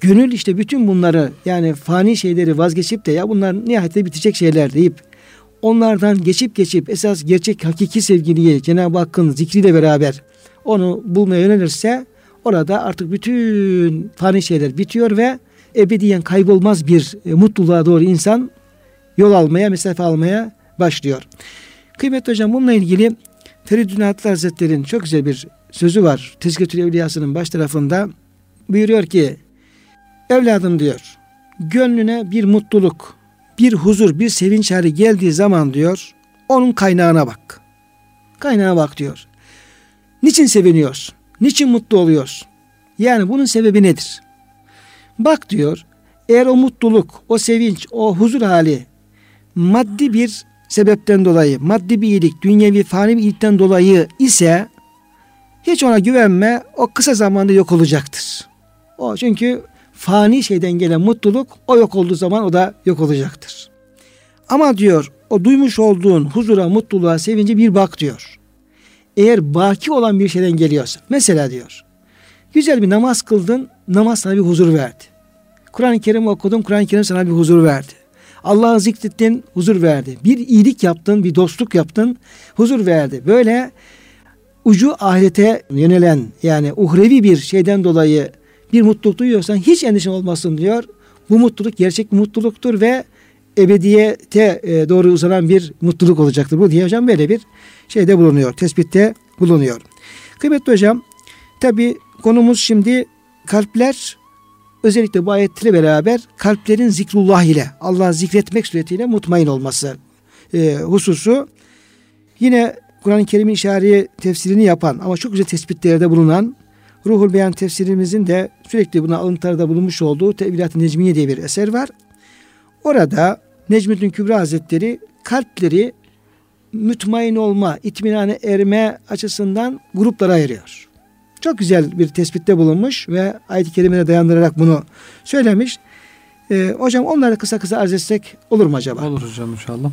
gönül işte bütün bunları yani fani şeyleri vazgeçip de ya bunlar nihayetinde bitecek şeyler deyip onlardan geçip esas gerçek hakiki sevgiliye Cenab-ı Hakk'ın zikriyle beraber onu bulmaya yönelirse orada artık bütün fani şeyler bitiyor ve ebediyen kaybolmaz bir mutluluğa doğru insan yol almaya, mesafe almaya başlıyor. Kıymetli hocam bununla ilgili Feridun Atlı Hazretleri'nin çok güzel bir sözü var. Tezkiretü'l-Evliyası'nın baş tarafında buyuruyor ki evladım diyor gönlüne bir mutluluk, bir huzur, bir sevinç hali geldiği zaman diyor onun kaynağına bak. Kaynağına bak diyor. Niçin seviniyorsun? Niçin mutlu oluyorsun? Yani bunun sebebi nedir? Bak diyor eğer o mutluluk, o sevinç, o huzur hali maddi bir sebepten dolayı, maddi bir iyilik, dünyevi fani bir iyilikten dolayı ise hiç ona güvenme, o kısa zamanda yok olacaktır. O çünkü fani şeyden gelen mutluluk, o yok olduğu zaman o da yok olacaktır. Ama diyor, o duymuş olduğun huzura, mutluluğa, sevince bir bak diyor. Eğer baki olan bir şeyden geliyorsa, mesela diyor, güzel bir namaz kıldın, namaz sana bir huzur verdi. Kur'an-ı Kerim okudun, Kur'an-ı Kerim sana bir huzur verdi. Allah'ı zikrettin, huzur verdi. Bir iyilik yaptın, bir dostluk yaptın, huzur verdi. Böyle ucu ahirete yönelen yani uhrevi bir şeyden dolayı bir mutluluk duyuyorsan hiç endişen olmasın diyor. Bu mutluluk gerçek bir mutluluktur ve ebediyete doğru uzanan bir mutluluk olacaktır. Bu diye hocam böyle bir şeyde bulunuyor, tespitte bulunuyor. Kıymetli hocam tabi konumuz şimdi kalpler. Özellikle bu ayetle beraber kalplerin zikrullah ile Allah'ı zikretmek suretiyle mutmain olması hususu. Yine Kur'an-ı Kerim'in işari tefsirini yapan ama çok güzel tespitlerde bulunan Ruhul Beyan tefsirimizin de sürekli buna alıntılarda bulunmuş olduğu Te'vîlât-ı Necmiyye diye bir eser var. Orada Necmeddin-i Kübra Hazretleri kalpleri mutmain olma, itminane erme açısından gruplara ayırıyor. Çok güzel bir tespitte bulunmuş ve ayet-i kerimeye dayandırarak bunu söylemiş. Hocam onları kısa arz etsek olur mu acaba? Olur hocam inşallah.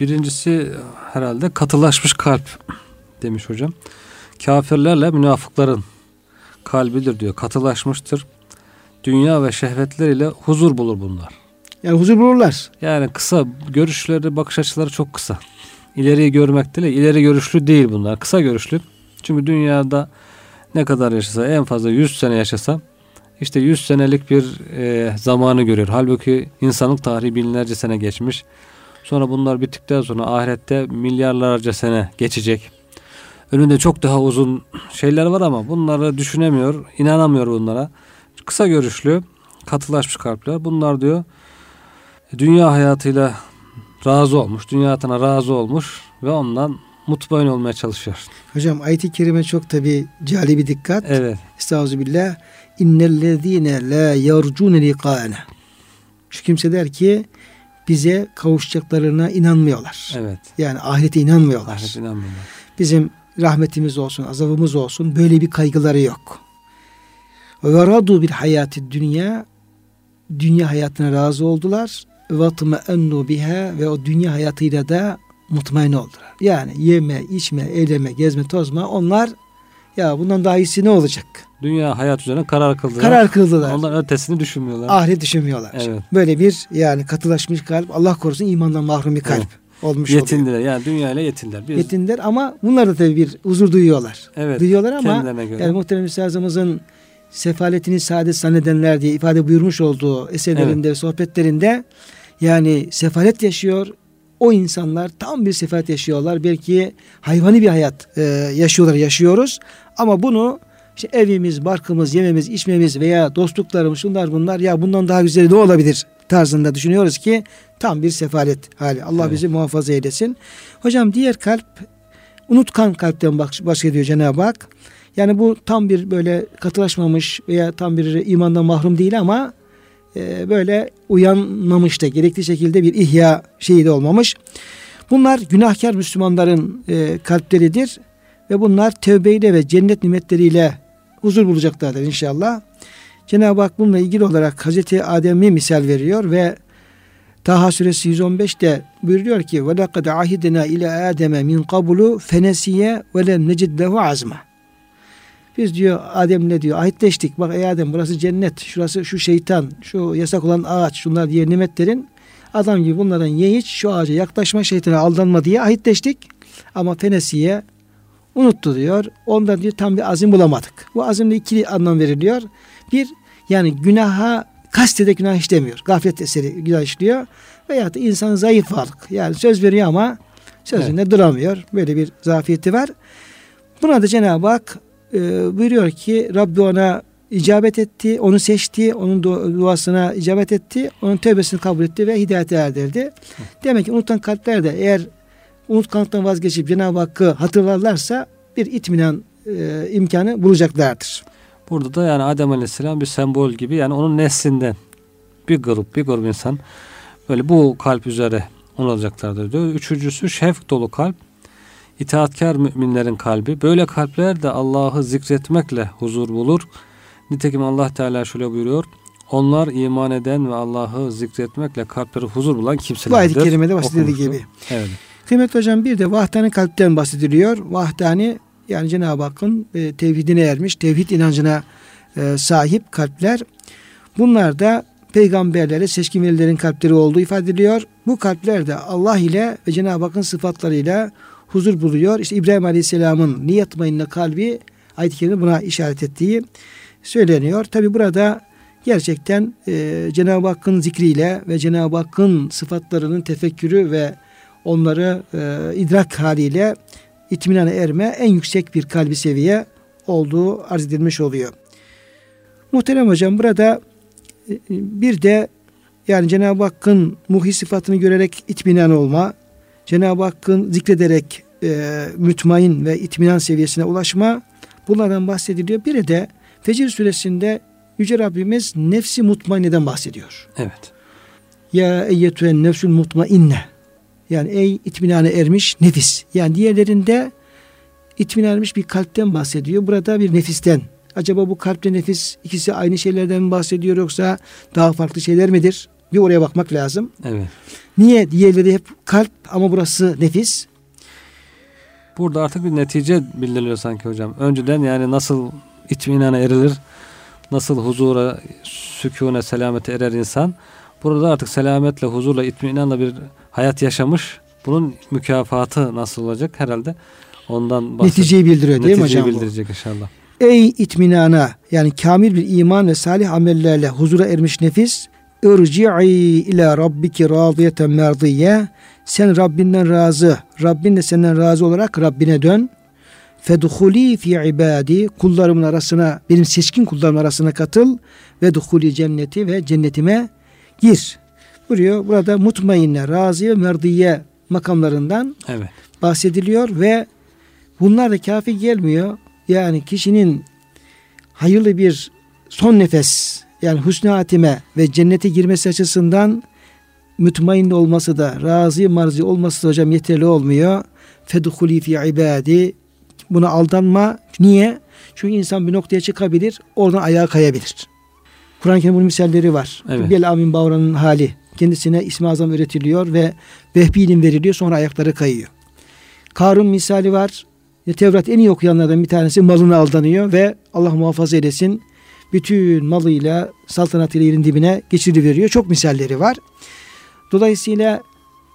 Birincisi herhalde katılaşmış kalp demiş hocam. Kafirlerle münafıkların kalbidir diyor. Katılaşmıştır. Dünya ve şehvetleriyle huzur bulur bunlar. Yani huzur bulurlar. Yani kısa görüşleri, bakış açıları çok kısa. İleriyi görmek değil, ileri görüşlü değil bunlar. Kısa görüşlü. Çünkü dünyada ne kadar yaşasa en fazla 100 sene yaşasa işte 100 senelik bir zamanı görüyor. Halbuki insanlık tarihi binlerce sene geçmiş. Sonra bunlar bittikten sonra ahirette milyarlarca sene geçecek. Önünde çok daha uzun şeyler var ama bunları düşünemiyor, inanamıyor bunlara. Kısa görüşlü, katılaşmış kalpler. Bunlar diyor dünya hayatıyla razı olmuş, dünya hayatına razı olmuş ve ondan mutmain olmaya çalışıyor. Hocam ayet-i kerime çok tabi cali bir dikkat. Evet. Estağfirullah. İnnellezine la yercune liqana. Şu kimse der ki bize kavuşacaklarına inanmıyorlar. Evet. Yani ahirete inanmıyorlar. Ahirete inanmıyorlar. Bizim rahmetimiz olsun, azabımız olsun böyle bir kaygıları yok. Ve radu bil hayati dünya. Dünya hayatına razı oldular. Ve tma'ennu biha ve o dünya hayatıyla da mutmain oldular. Yani yeme, içme, eyleme, gezme, tozma onlar ya bundan daha iyisi ne olacak? Dünya hayat üzerine karar kıldılar. Karar kıldılar. Onların ötesini düşünmüyorlar. Ahiret düşünmüyorlar. Evet. Böyle bir yani katılaşmış kalp Allah korusun imandan mahrum bir kalp. Evet. olmuş yetindiler oluyor. Yani dünyayla yetindiler. Biz... Yetindiler ama bunlar da tabii bir huzur duyuyorlar. Evet, duyuyorlar ama yani muhterem üstadımızın sefaletini saadet zannedenler diye ifade buyurmuş olduğu eserlerinde, evet, sohbetlerinde yani sefalet yaşıyor. O insanlar tam bir sefalet yaşıyorlar. Belki hayvani bir hayat yaşıyoruz. Ama bunu işte evimiz, barkımız, yememiz, içmemiz veya dostluklarımız, şunlar bunlar, ya bundan daha güzeli ne olabilir tarzında düşünüyoruz ki tam bir sefalet hali. Allah, evet, bizi muhafaza eylesin. Hocam diğer kalp, unutkan kalpten bahsediyor Cenab-ı Hak. Yani bu tam bir böyle katılaşmamış veya tam bir imandan mahrum değil ama böyle uyanmamış da, gerekli şekilde bir ihya şeyi de olmamış. Bunlar günahkar Müslümanların kalpleridir ve bunlar tevbeyle ve cennet nimetleriyle huzur bulacaklardır inşallah. Cenab-ı Hak bununla ilgili olarak Hazreti Adem'i misal veriyor ve Taha Suresi 115'te buyuruyor ki وَلَقَدْ عَهِدْنَا اِلَى آدَمَ مِنْ قَبُلُ فَنَسِيَ وَلَمْ نَجِدْ لَهُ عَزْمًا. Biz diyor Adem'le diyor ahitleştik. Bak ey Adem, burası cennet, şurası şu şeytan, şu yasak olan ağaç, şunlar diye nimetlerin. Adam gibi bunlardan ye iç, şu ağaca yaklaşma, şeytana aldanma diye ahitleştik. Ama Fenesi'ye unuttu diyor. Ondan diyor tam bir azim bulamadık. Bu azimle ikili anlam veriliyor. Bir, yani günaha kastede günah işlemiyor. Gaflet eseri günah işliyor. Veyahut da insan zayıf varlık. Yani söz veriyor ama sözünde, evet, duramıyor. Böyle bir zafiyeti var. Buna da Cenab-ı Hak buyuruyor ki Rabbi ona icabet etti, onu seçti, onun duasına icabet etti, onun tövbesini kabul etti ve hidayete erdirdi. Evet. Demek ki unutan kalpler de eğer unutkanlıktan vazgeçip Cenab-ı Hakk'ı hatırlarlarsa bir itminan imkanı bulacaklardır. Burada da yani Adem Aleyhisselam bir sembol gibi, yani onun neslinden bir grup insan böyle bu kalp üzere olacaklardır diyor. Üçüncüsü şefk dolu kalp. İtaatkar müminlerin kalbi. Böyle kalpler de Allah'ı zikretmekle huzur bulur. Nitekim Allah Teala şöyle buyuruyor. Onlar iman eden ve Allah'ı zikretmekle kalpleri huzur bulan kimselerdir. Bu ayet-i kerimede bahsedildiği gibi. Evet. Kıymetli hocam, bir de vahdani kalpten bahsediliyor. Vahdani, yani Cenab-ı Hakk'ın tevhidine ermiş, tevhid inancına sahip kalpler. Bunlar da peygamberlere, seçkin velilerin kalpleri olduğu ifade ediliyor. Bu kalpler de Allah ile ve Cenab-ı Hakk'ın sıfatlarıyla huzur buluyor. İşte İbrahim Aleyhisselam'ın niyetmayınla kalbi ayet-i kerimde buna işaret ettiği söyleniyor. Tabi burada gerçekten Cenab-ı Hakk'ın zikriyle ve Cenab-ı Hakk'ın sıfatlarının tefekkürü ve onları idrak haliyle itminana erme en yüksek bir kalbi seviye olduğu arz edilmiş oluyor. Muhterem hocam, burada bir de yani Cenab-ı Hakk'ın muhi sıfatını görerek itminan olma, Cenab-ı Hakk'ın zikrederek mütmain ve itminan seviyesine ulaşma, bunlardan bahsediliyor. Biri de Fecir Suresinde Yüce Rabbimiz nefsi mutmainneden bahsediyor. Evet. Ya eyyetüen nefsül mutmainne. Yani ey itminana ermiş nefis. Yani diğerlerinde itminana ermiş bir kalpten bahsediyor. Burada bir nefisten. Acaba bu kalple nefis ikisi aynı şeylerden mi bahsediyor yoksa daha farklı şeyler midir? Bir oraya bakmak lazım. Evet. Niye diğerleri hep kalp ama burası nefis? Burada artık bir netice bildiriliyor sanki hocam. Önceden yani nasıl itminana erilir, nasıl huzura, sükûne, selamete erer insan. Burada artık selametle, huzurla, itminanla bir hayat yaşamış. Bunun mükafatı nasıl olacak herhalde? Ondan bahsediyor. Neticeyi bildiriyor değil mi hocam? Neticeyi bildirecek inşallah. Ey itminana, yani kamil bir iman ve salih amellerle huzura ermiş nefis, Irci'i ila rabbiki radiyeten merdiye. Sen Rabbinden razı, Rabbin de senden razı olarak Rabbine dön. Feduhuli fi ibadi. Kullarımın arasına, benim seçkin kullarımın arasına katıl. Ve duhuli cenneti, ve cennetime gir. Buyuruyor. Burada mutmainne, razı ve merdiye makamlarından, evet, bahsediliyor ve bunlar da kafi gelmiyor. Yani kişinin hayırlı bir son nefes, yani husn-i hatime ve cennete girmesi açısından mütmain olması da, razı marzi olması da hocam yeterli olmuyor. Feduhuli fi ibadi. Buna aldanma. Niye? Çünkü insan bir noktaya çıkabilir, oradan ayağa kayabilir. Kur'an-ı Kerim'in misalleri var. Evet. Bel Amin Bavra'nın hali. Kendisine İsmi Azam öğretiliyor ve vehbi ilim veriliyor, sonra ayakları kayıyor. Karun misali var. Tevrat en iyi okuyanlardan bir tanesi malına aldanıyor ve Allah muhafaza eylesin, bütün malıyla, saltanatıyla yerin dibine geçiriveriyor. Çok misalleri var. Dolayısıyla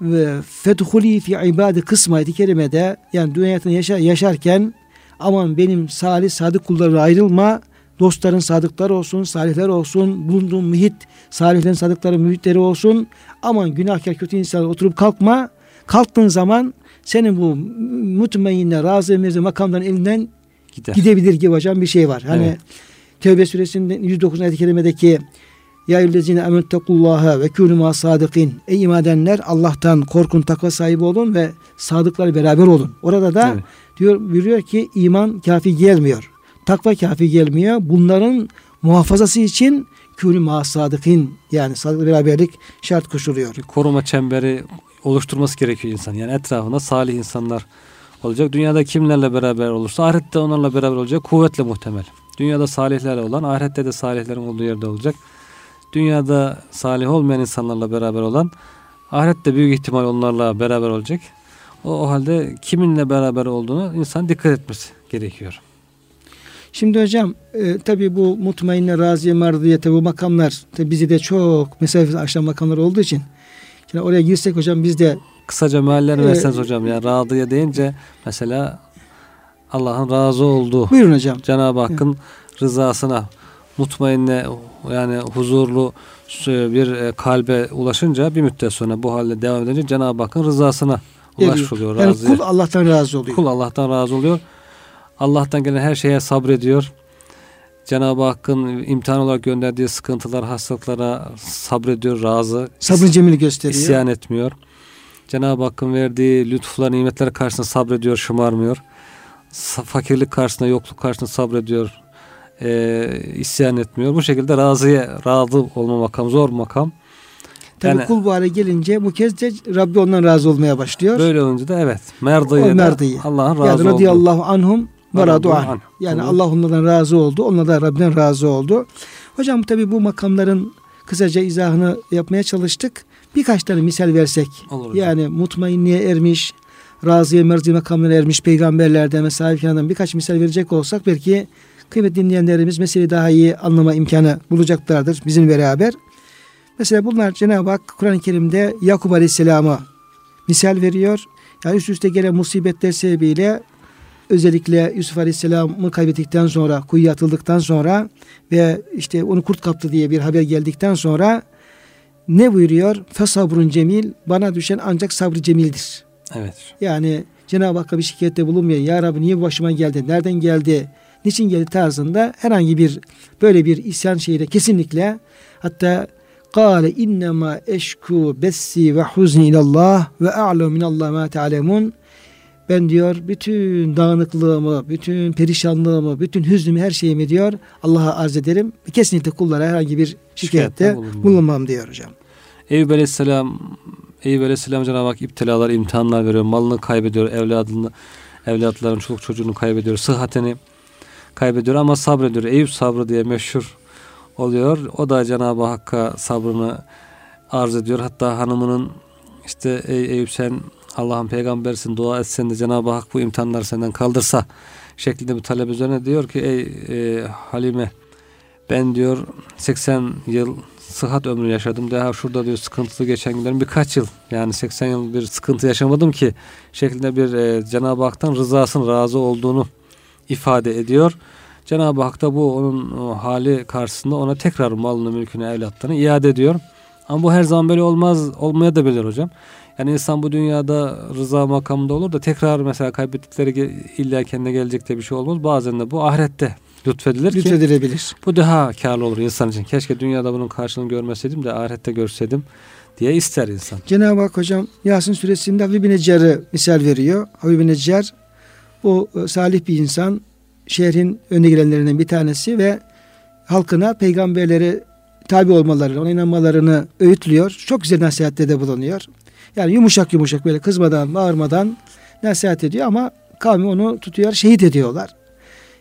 ve fethuli fi ibadi kısmı ayet-i kerimede, yani dünyada yaşarken aman benim salih sadık kullarına ayrılma, dostların sadıklar olsun, salihler olsun, bulunduğun mühit salihlerin sadıkları mühitleri olsun, aman günahkar kötü insanlara oturup kalkma, kalktığın zaman senin bu mutmainne razı mirzi makamdan elinden gidebilir gibi hocam bir şey var. Hani evet. Tevbe Suresinin 109. ayet-i kerimedeki ya yüllezine emetekullaha ve kûnü mâ sadıkîn. Ey iman edenler, Allah'tan korkun, takva sahibi olun ve sadıklarla beraber olun. Orada da evet. buyuruyor ki iman kafi gelmiyor. Takva kafi gelmiyor. Bunların muhafazası için kûnü mâ sadıkîn, yani sadıkla beraberlik şart koşuluyor. Koruma çemberi oluşturması gerekiyor insan. Yani etrafında salih insanlar olacak. Dünyada kimlerle beraber olursa ahirette onlarla beraber olacak. Kuvvetle muhtemel. Dünyada salihlerle olan, ahirette de salihlerin olduğu yerde olacak. Dünyada salih olmayan insanlarla beraber olan, ahirette büyük ihtimal onlarla beraber olacak. O halde kiminle beraber olduğunu insan dikkat etmesi gerekiyor. Şimdi hocam tabi bu mutmainne, raziye, mardiyete bu makamlar bizi de çok mesafesi aşan makamlar olduğu için şimdi oraya girsek hocam biz de kısaca meallerini verseniz hocam. Yani radiye deyince mesela Allah'ın razı olduğu. Buyurun hocam. Cenab-ı Hakk'ın rızasına, mutmainne yani huzurlu bir kalbe ulaşınca bir müddet sonra bu halde devam edince Cenab-ı Hakk'ın rızasına ulaşmış oluyor. Yani kul Allah'tan razı oluyor. Kul Allah'tan razı oluyor. Allah'tan gelen her şeye sabrediyor. Cenab-ı Hakk'ın imtihan olarak gönderdiği sıkıntılar, hastalıklara sabrediyor, razı. Sabrı cemili gösteriyor. İsyan etmiyor. Cenab-ı Hakk'ın verdiği lütuflar, nimetler karşısında sabrediyor, şımarmıyor. Fakirlik karşısında, yokluk karşısında sabrediyor, isyan etmiyor. Bu şekilde razı olma makam, zor makam. Tabii yani, kul bu hale gelince bu kez de Rabbi ondan razı olmaya başlıyor. Böyle olunca da evet. Merdiye. Allah'ın razı oldu. Radiyallahu anhum ve radu an. Yani Allah onlardan razı oldu. Onlar da Rabbi'den razı oldu. Hocam tabii bu makamların kısaca izahını yapmaya çalıştık. Birkaç tane misal versek. Olur yani hocam. Mutmainniye ermiş, razıya merziye makamlara ermiş peygamberlerden ve sahibinden birkaç misal verecek olsak belki kıymetli dinleyenlerimiz meseleyi daha iyi anlama imkanı bulacaklardır bizim beraber. Mesela bunlar Cenab-ı Hak Kur'an-ı Kerim'de Yakub Aleyhisselam'a misal veriyor. Yani üst üste gelen musibetler sebebiyle özellikle Yusuf Aleyhisselam'ı kaybettikten sonra, kuyuya atıldıktan sonra ve işte onu kurt kaptı diye bir haber geldikten sonra ne buyuruyor? Fesabrun cemil, bana düşen ancak sabrı cemildir. Evet. Yani Cenab-ı Hakk'a bir şikayette bulunmayan, ya Rabbi niye bu başıma geldi, nereden geldi, niçin geldi tarzında herhangi bir böyle bir isyan şeyle kesinlikle hatta قَالَ اِنَّمَا اَشْكُوا بَسِّي وَحُزْنِ اِلَى اللّٰهِ وَاَعْلَوْ مِنَ اللّٰهِ مَا تَعْلَمُونَ Ben diyor bütün dağınıklığımı, bütün perişanlığımı, bütün hüznümü, her şeyimi diyor Allah'a arz ederim. Kesinlikle kullara herhangi bir şikayette bulunmam diyor hocam. Eyüp Aleyhisselam Cenab-ı Hak iptilalar, imtihanlar veriyor. Malını kaybediyor, evlatlarını, çoluk çocuğunu kaybediyor, sıhhatini kaybediyor ama sabrediyor. Eyüp sabrı diye meşhur oluyor. O da Cenab-ı Hakk'a sabrını arz ediyor. Hatta hanımının işte ey Eyüp sen Allah'ın peygamberisin, dua etsen de Cenab-ı Hak bu imtihanları senden kaldırsa şeklinde bir talep üzerine diyor ki ey Halime ben diyor 80 yıl sıhhat ömrü yaşadım. Daha şurada diyor sıkıntılı geçen günlerim birkaç yıl, yani 80 yıl bir sıkıntı yaşamadım ki şeklinde bir Cenab-ı Hak'tan rızasını, razı olduğunu ifade ediyor. Cenab-ı Hak da bu onun hali karşısında ona tekrar malını, mülkünü, evlatlarını iade ediyor. Ama bu her zaman böyle olmaz, olmaya da bilir hocam. Yani insan bu dünyada rıza makamında olur da tekrar mesela kaybettikleri illa kendine gelecek de bir şey olmaz. Bazen de bu ahirette lütfedilebilir. Bu daha kârlı olur insan için. Keşke dünyada bunun karşılığını görmeseydim de ahirette görseydim diye ister insan. Cenab-ı Hak hocam Yasin Suresi'nde Habibi Neccar'ı misal veriyor. Habibi Neccar bu salih bir insan. Şehrin önde gelenlerinden bir tanesi ve halkına peygamberlere tabi olmalarını, ona inanmalarını öğütlüyor. Çok güzel nasihatte de bulunuyor. Yani yumuşak yumuşak böyle kızmadan, bağırmadan nasihat ediyor ama kavmi onu tutuyor, şehit ediyorlar.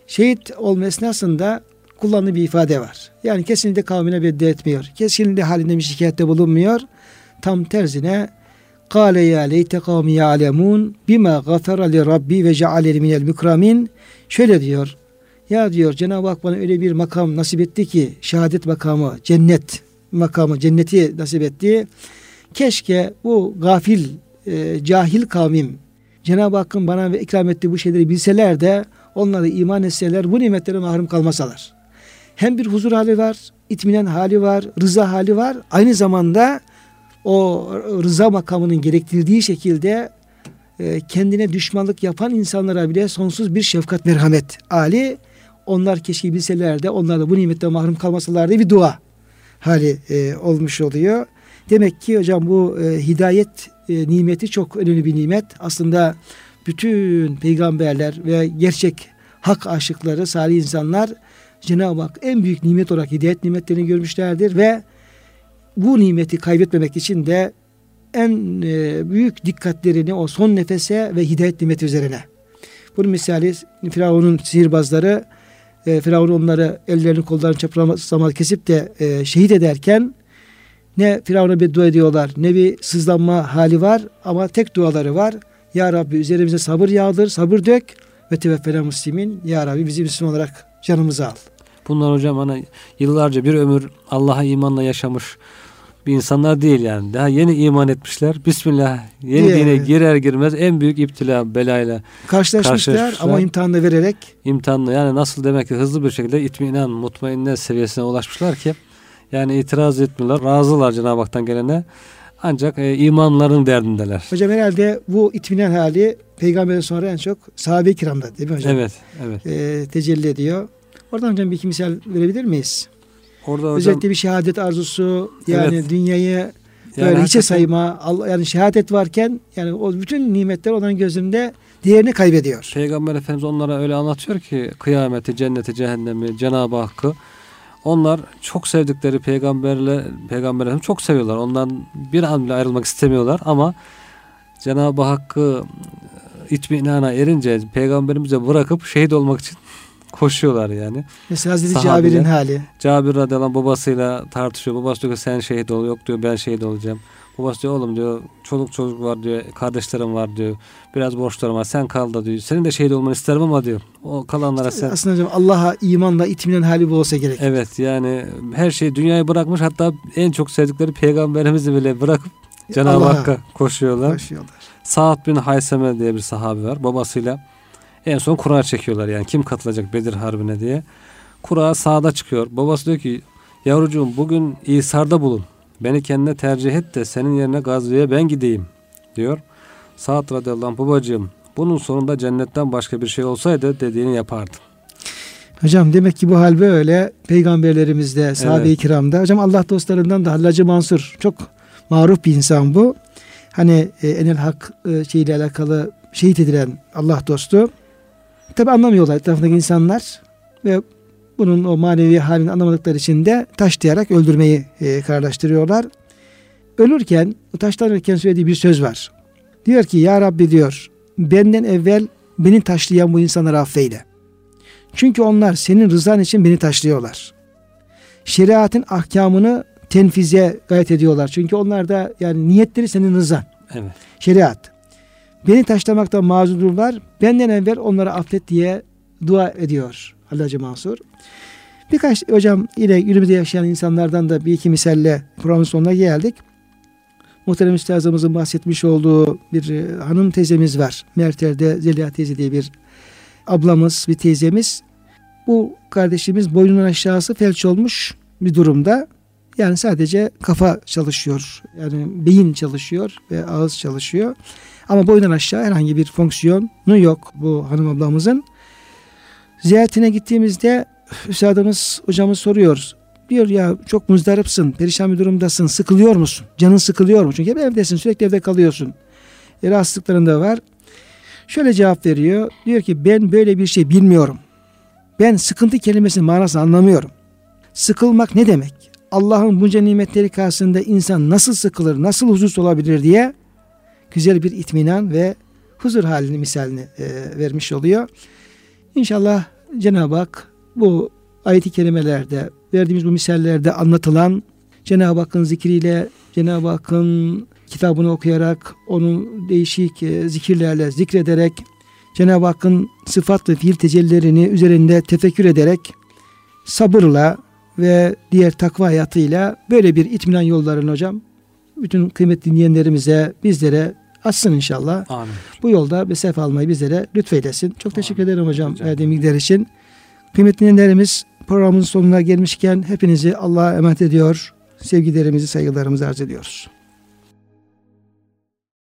Şehit olma esnasında kullandığı bir ifade var. Yani kesinlikle kavmine beddua etmiyor. Kesinlikle halinde bir şikayette bulunmuyor. Tam tersine "Kâle ya leyte kavmi ya'lemûn bimâ gafara li rabbi ve ce'aleni minel mükremin." Şöyle diyor, ya diyor Cenab-ı Hak bana öyle bir makam nasip etti ki şehadet makamı, cennet makamı, cenneti nasip etti. Keşke bu gafil, cahil kavmim Cenab-ı Hakk'ın bana ve ikram ettiği bu şeyleri bilseler de onları iman etseler, bu nimetlere mahrum kalmasalar. Hem bir huzur hali var, itminen hali var, rıza hali var. Aynı zamanda o rıza makamının gerektirdiği şekilde kendine düşmanlık yapan insanlara bile sonsuz bir şefkat, merhamet hali. Onlar keşke bilseler de onlar da bu nimetten mahrum kalmasalar diye bir dua hali olmuş oluyor. Demek ki hocam bu hidayet nimeti çok önemli bir nimet. Aslında bütün peygamberler ve gerçek hak aşıkları, salih insanlar Cenab-ı Hak en büyük nimet olarak hidayet nimetlerini görmüşlerdir ve bu nimeti kaybetmemek için de en büyük dikkatlerini o son nefese ve hidayet nimeti üzerine. Bunun misali Firavun'un sihirbazları, Firavun onları ellerini kollarını çaprazlama kesip de şehit ederken ne Firavun'a beddua ediyorlar, ne bir sızlanma hali var ama tek duaları var. Ya Rabbi üzerimize sabır yağdır, sabır dök ve teveffena muslimin. Ya Rabbi bizi Müslüman olarak canımıza al. Bunlar hocam hani yıllarca bir ömür Allah'a imanla yaşamış bir insanlar değil yani. Daha yeni iman etmişler. Bismillah yeni dine girer girmez en büyük iptila, belayla karşılaşmışlar ama imtihanla vererek. İmtihanla yani nasıl demek ki hızlı bir şekilde itminan, mutmainne seviyesine ulaşmışlar ki yani itiraz etmiyorlar. Razılar Cenab-ı Hak'tan gelene. Ancak imanların derdindeler. Hocam herhalde bu itminen hali peygamberden sonra en çok sahabe-i kiramda değil mi hocam? Evet, evet. Tecelli ediyor. Oradan hocam bir iki misal verebilir miyiz? Orada hocam, özellikle bir şehadet arzusu yani dünyayı böyle yani hiçe sayma, yani şehadet varken yani o bütün nimetler onların gözünde diğerini kaybediyor. Peygamber Efendimiz onlara öyle anlatıyor ki kıyameti, cenneti, cehennemi, Cenab-ı Hakk'ı. Onlar çok sevdikleri peygamberleri çok seviyorlar. Ondan bir an bile ayrılmak istemiyorlar ama Cenab-ı Hakk'ı itminana erince peygamberimize bırakıp şehit olmak için koşuyorlar yani. Mesela Hazreti Cabir'in hali. Cabir radıyallahu anh babasıyla tartışıyor. Babası diyor ki sen şehit ol. Yok diyor ben şehit olacağım. Babası diyor oğlum diyor çocuk var diyor. Kardeşlerim var diyor. Biraz borçlarım var. Sen kal da diyor. Senin de şehit olmanı isterim ama diyor. O kalanlara sen. Aslında hocam Allah'a imanla itminen hali bu olsa gerek. Evet yani her şeyi dünyayı bırakmış. Hatta en çok sevdikleri peygamberimizi bile bırakıp Cenab-ı Hakk'a koşuyorlar. Sa'd bin Hayseme diye bir sahabe var. Babasıyla en son kura çekiyorlar yani kim katılacak Bedir Harbi'ne diye. Kura sağda çıkıyor. Babası diyor ki yavrucuğum bugün İsar'da bulun. Beni kendine tercih et de senin yerine Gazze'ye ben gideyim diyor. Sa'd radıyallahu anh babacığım bunun sonunda cennetten başka bir şey olsaydı dediğini yapardım. Hocam demek ki bu hal böyle peygamberlerimizde, sahabe-i kiramda. Hocam Allah dostlarından da Hallacı Mansur çok maruf bir insan bu. Hani Enel Hak şeyle alakalı şehit edilen Allah dostu. Tabi anlamıyorlar etrafındaki insanlar ve bunun o manevi halini anlamadıkları için de taşlayarak öldürmeyi kararlaştırıyorlar. Ölürken, taşlanırken söylediği bir söz var. Diyor ki ya Rabbi diyor benden evvel beni taşlayan bu insanları affeyle. Çünkü onlar senin rızan için beni taşlıyorlar. Şeriatın ahkamını tenfize gayret ediyorlar. Çünkü onlar da yani niyetleri senin rızan. Evet. Şeriat. Beni taşlamaktan mazudurlar. Benden evvel onları affet diye dua ediyor Hallacı Mansur. Birkaç hocam ile günümüzde yaşayan insanlardan da bir iki misalle programın sonuna geldik. Muhterem Üstazımızın bahsetmiş olduğu bir hanım teyzemiz var. Mertel'de Zeliha teyze diye bir ablamız, bir teyzemiz. Bu kardeşimiz boynunun aşağısı felç olmuş bir durumda. Yani sadece kafa çalışıyor. Yani beyin çalışıyor ve ağız çalışıyor. Ama boydan aşağı herhangi bir fonksiyonu yok bu hanım ablamızın. Ziyaretine gittiğimizde üstadımız, hocamız soruyor. Diyor ya çok muzdaripsin, perişan bir durumdasın, sıkılıyor musun? Canın sıkılıyor mu? Çünkü hep evdesin, sürekli evde kalıyorsun. Rahatsızlıkların da var. Şöyle cevap veriyor. Diyor ki ben böyle bir şey bilmiyorum. Ben sıkıntı kelimesinin manasını anlamıyorum. Sıkılmak ne demek? Allah'ın bunca nimetleri karşısında insan nasıl sıkılır, nasıl huzursuz olabilir diye güzel bir itminan ve huzur halini misalini vermiş oluyor. İnşallah Cenab-ı Hak bu ayet-i kerimelerde verdiğimiz bu misallerde anlatılan Cenab-ı Hakk'ın zikriyle, Cenab-ı Hakk'ın kitabını okuyarak, onun değişik zikirlerle zikrederek, Cenab-ı Hakk'ın sıfat ve fiil tecellilerini üzerinde tefekkür ederek sabırla ve diğer takva hayatıyla böyle bir itminan yollarını hocam bütün kıymetli dinleyenlerimize, bizlere açsın inşallah. Amin. Bu yolda bir sefa almayı bizlere lütfeylesin. Çok teşekkür ederim hocam verdiğim bilgiler için. Kıymetli dinleyenlerimiz, programımızın sonuna gelmişken hepinizi Allah'a emanet ediyor. Sevgilerimizi, saygılarımızı arz ediyoruz.